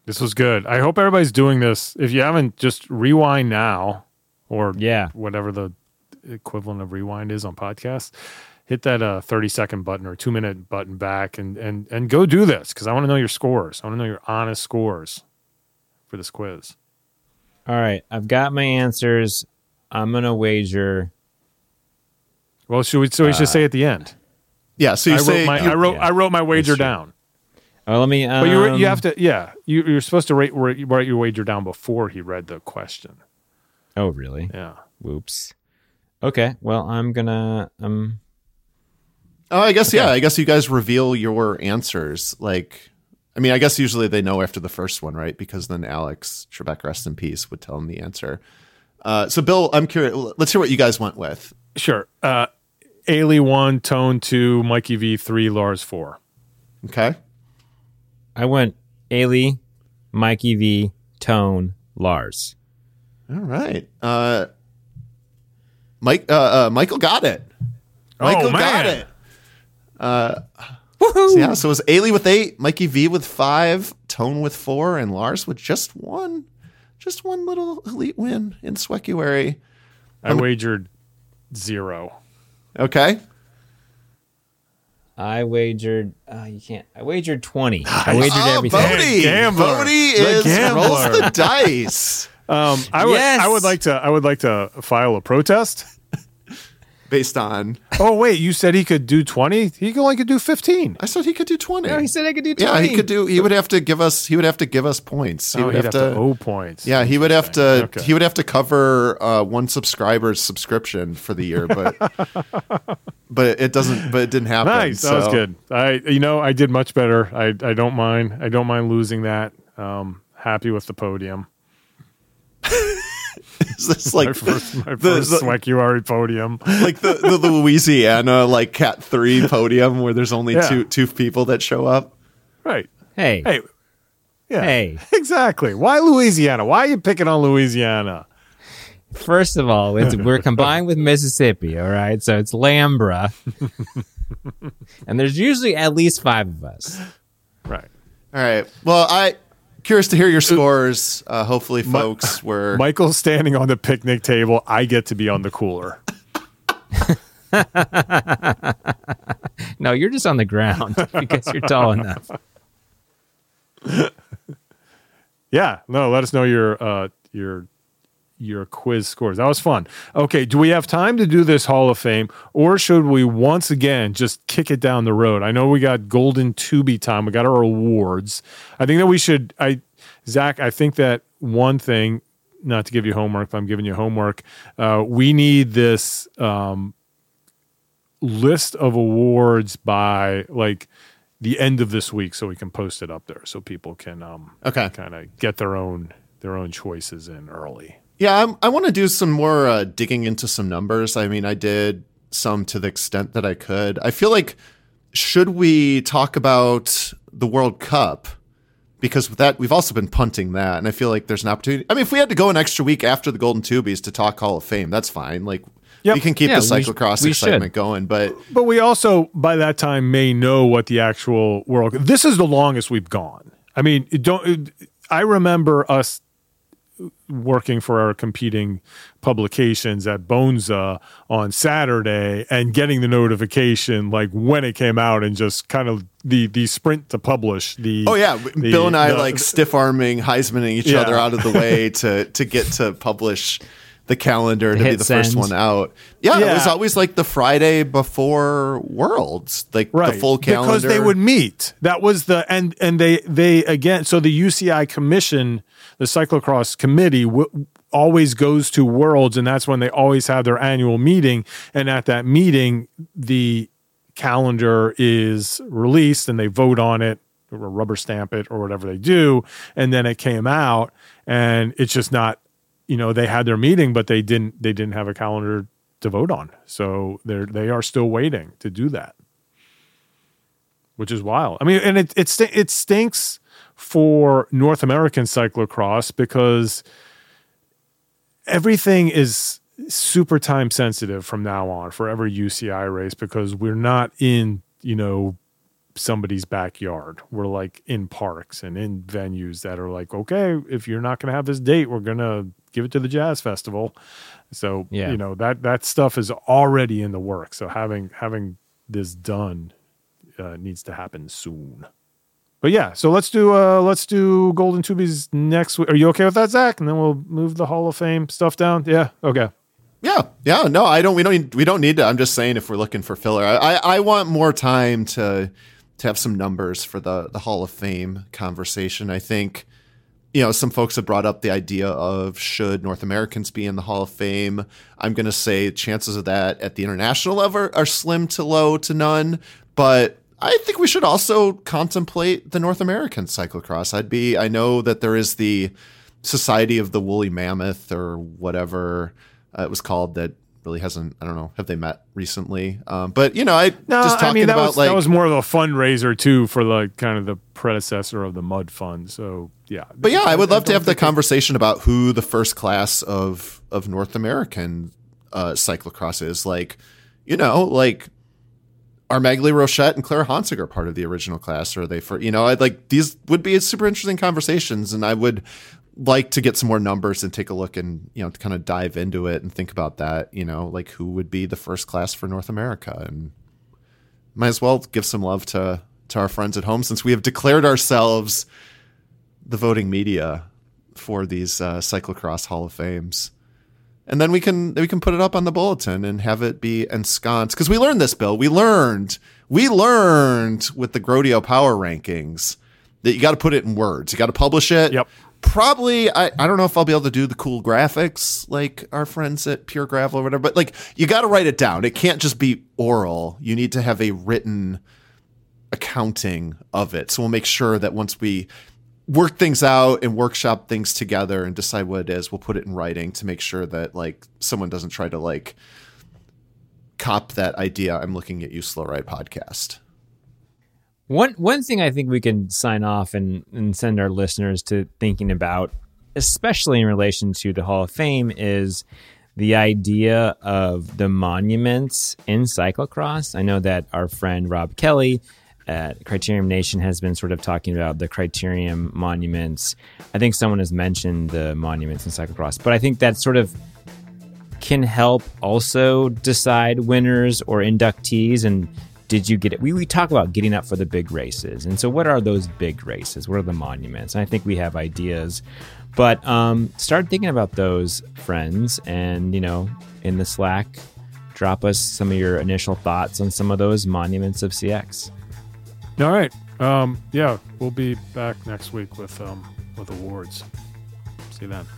This was good. I hope everybody's doing this. If you haven't, just rewind now, or whatever the equivalent of rewind is on podcasts, hit that 30-second button or 2-minute button back and go do this, because I want to know your scores. I want to know your honest scores for this quiz. All right. I've got my answers. I'm going to wager. Well, we should say at the end. Yeah. So I wrote my wager down. Oh, let me. But you have to. Yeah, you're supposed to write your wager down before he read the question. Oh, really? Yeah. Whoops. Okay. Well, I'm gonna. Oh, I guess okay. Yeah. I guess you guys reveal your answers. Like, I mean, I guess usually they know after the first one, right? Because then Alex Trebek, rest in peace, would tell him the answer. So, Bill, I'm curious. Let's hear what you guys went with. Sure. Ailey 1, Tone 2, Mikey V 3, Lars 4. Okay. I went Ailey, Mikey V, Tone, Lars. All right. Michael got it. Michael got it. Woohoo! So, it was Ailey with 8, Mikey V with 5, Tone with 4, and Lars with just one. Just one little elite win in Sweeckuary. I wagered 0. Okay. I wagered. You can't. I wagered 20. Nice. I wagered everything. Bodie is rolls the dice. I would like to file a protest based on. Oh wait, you said he could do 20. He could only do 15. I said he could do 20. No, he said I could do 20. Yeah, he could do. He would have to give us. He would have to give us points. He'd have to owe points. Yeah, he would have to. Okay. He would have to cover one subscriber's subscription for the year, but. But it didn't happen. Nice. That was good. I did much better. I don't mind. I don't mind losing that. Happy with the podium. Is this like my first Sweeckuary podium? Like the Louisiana Cat 3 podium where there's only two people that show up. Right. Hey. Yeah. Hey. Exactly. Why Louisiana? Why are you picking on Louisiana? First of all, we're combined with Mississippi, all right? So it's Lambra. And there's usually at least 5 of us. Right. All right. Well, I'm curious to hear your scores. Hopefully, folks were... Michael's standing on the picnic table. I get to be on the cooler. No, you're just on the ground because you're tall enough. Yeah. No, let us know your quiz scores. That was fun. Okay, do we have time to do this Hall of Fame, or should we once again just kick it down the road? I know we got Golden Tubes time. We got our awards. I think that we should. Zach, I think that one thing, not to give you homework, but I'm giving you homework. We need this list of awards by the end of this week, so we can post it up there, so people can kind of get their own choices in early. Yeah, I want to do some more digging into some numbers. I mean, I did some to the extent that I could. I feel like, should we talk about the World Cup? Because with that, we've also been punting that, and I feel like there's an opportunity. I mean, if we had to go an extra week after the Golden Tubes to talk Hall of Fame, that's fine. We can keep the cyclocross excitement going. But we also, by that time, may know what the actual World Cup... This is the longest we've gone. I mean, I remember us... working for our competing publications at Bonza on Saturday and getting the notification when it came out, and just kind of the sprint to publish the... Oh yeah, Bill and I stiff-arming, Heismaning each other out of the way to get to publish the calendar to be the first one out. Yeah, it was always the Friday before Worlds, the full calendar. Because they would meet. That was the... And they again... So the UCI commission... The cyclocross committee always goes to Worlds, and that's when they always have their annual meeting. And at that meeting, the calendar is released, and they vote on it or rubber stamp it or whatever they do. And then it came out, and it's just not, they had their meeting, but they didn't have a calendar to vote on. So they are still waiting to do that, which is wild. I mean, and it stinks for North American cyclocross because everything is super time sensitive from now on for every UCI race, because we're not in, somebody's backyard. We're in parks and in venues that are okay, if you're not going to have this date, we're going to give it to the Jazz Festival. So, you know, that stuff is already in the works. So having this done needs to happen soon. But yeah, so let's do Golden Tubies next week. Are you okay with that, Zach? And then we'll move the Hall of Fame stuff down. Yeah. Okay. Yeah. No, we don't need to. I'm just saying if we're looking for filler, I want more time to have some numbers for the Hall of Fame conversation. I think, you know, some folks have brought up the idea of should North Americans be in the Hall of Fame. I'm going to say chances of that at the international level are slim to low to none, but I think we should also contemplate the North American cyclocross. I know that there is the Society of the Woolly Mammoth or whatever it was called that really hasn't, I don't know, have they met recently? But, you know, that was more of a fundraiser too for like kind of the predecessor of the Mud Fund. So yeah. But yeah, I would love to have the conversation about who the first class of North American cyclocross is. Like, you know, like, are Magali Rochette and Claire Honsiger part of the original class? Or are they for, you know, I'd like, these would be super interesting conversations, and I would like to get some more numbers and take a look and, you know, to kind of dive into it and think about that, you know, like who would be the first class for North America, and might as well give some love to our friends at home, since we have declared ourselves the voting media for these cyclocross Hall of Fames. And then we can put it up on the bulletin and have it be ensconced. Because we learned this, Bill. We learned with the Grodio Power Rankings that you got to put it in words. You got to publish it. Yep. Probably, I don't know if I'll be able to do the cool graphics like our friends at Pure Gravel or whatever. But like, you got to write it down. It can't just be oral. You need to have a written accounting of it. So we'll make sure that once we work things out and workshop things together and decide what it is, we'll put it in writing to make sure that like someone doesn't try to like cop that idea. I'm looking at you, Slow Ride podcast. One thing I think we can sign off and send our listeners to thinking about, especially in relation to the Hall of Fame, is the idea of the monuments in cyclocross. I know that our friend Rob Kelly at Criterium Nation has been sort of talking about the Criterium monuments. I think someone has mentioned the monuments in cyclocross, but I think that sort of can help also decide winners or inductees. And did you get it? We talk about getting up for the big races. And so what are those big races? What are the monuments? And I think we have ideas, but start thinking about those, friends. And, you know, in the Slack, drop us some of your initial thoughts on some of those monuments of CX. All right. Yeah, we'll be back next week with awards. See you then.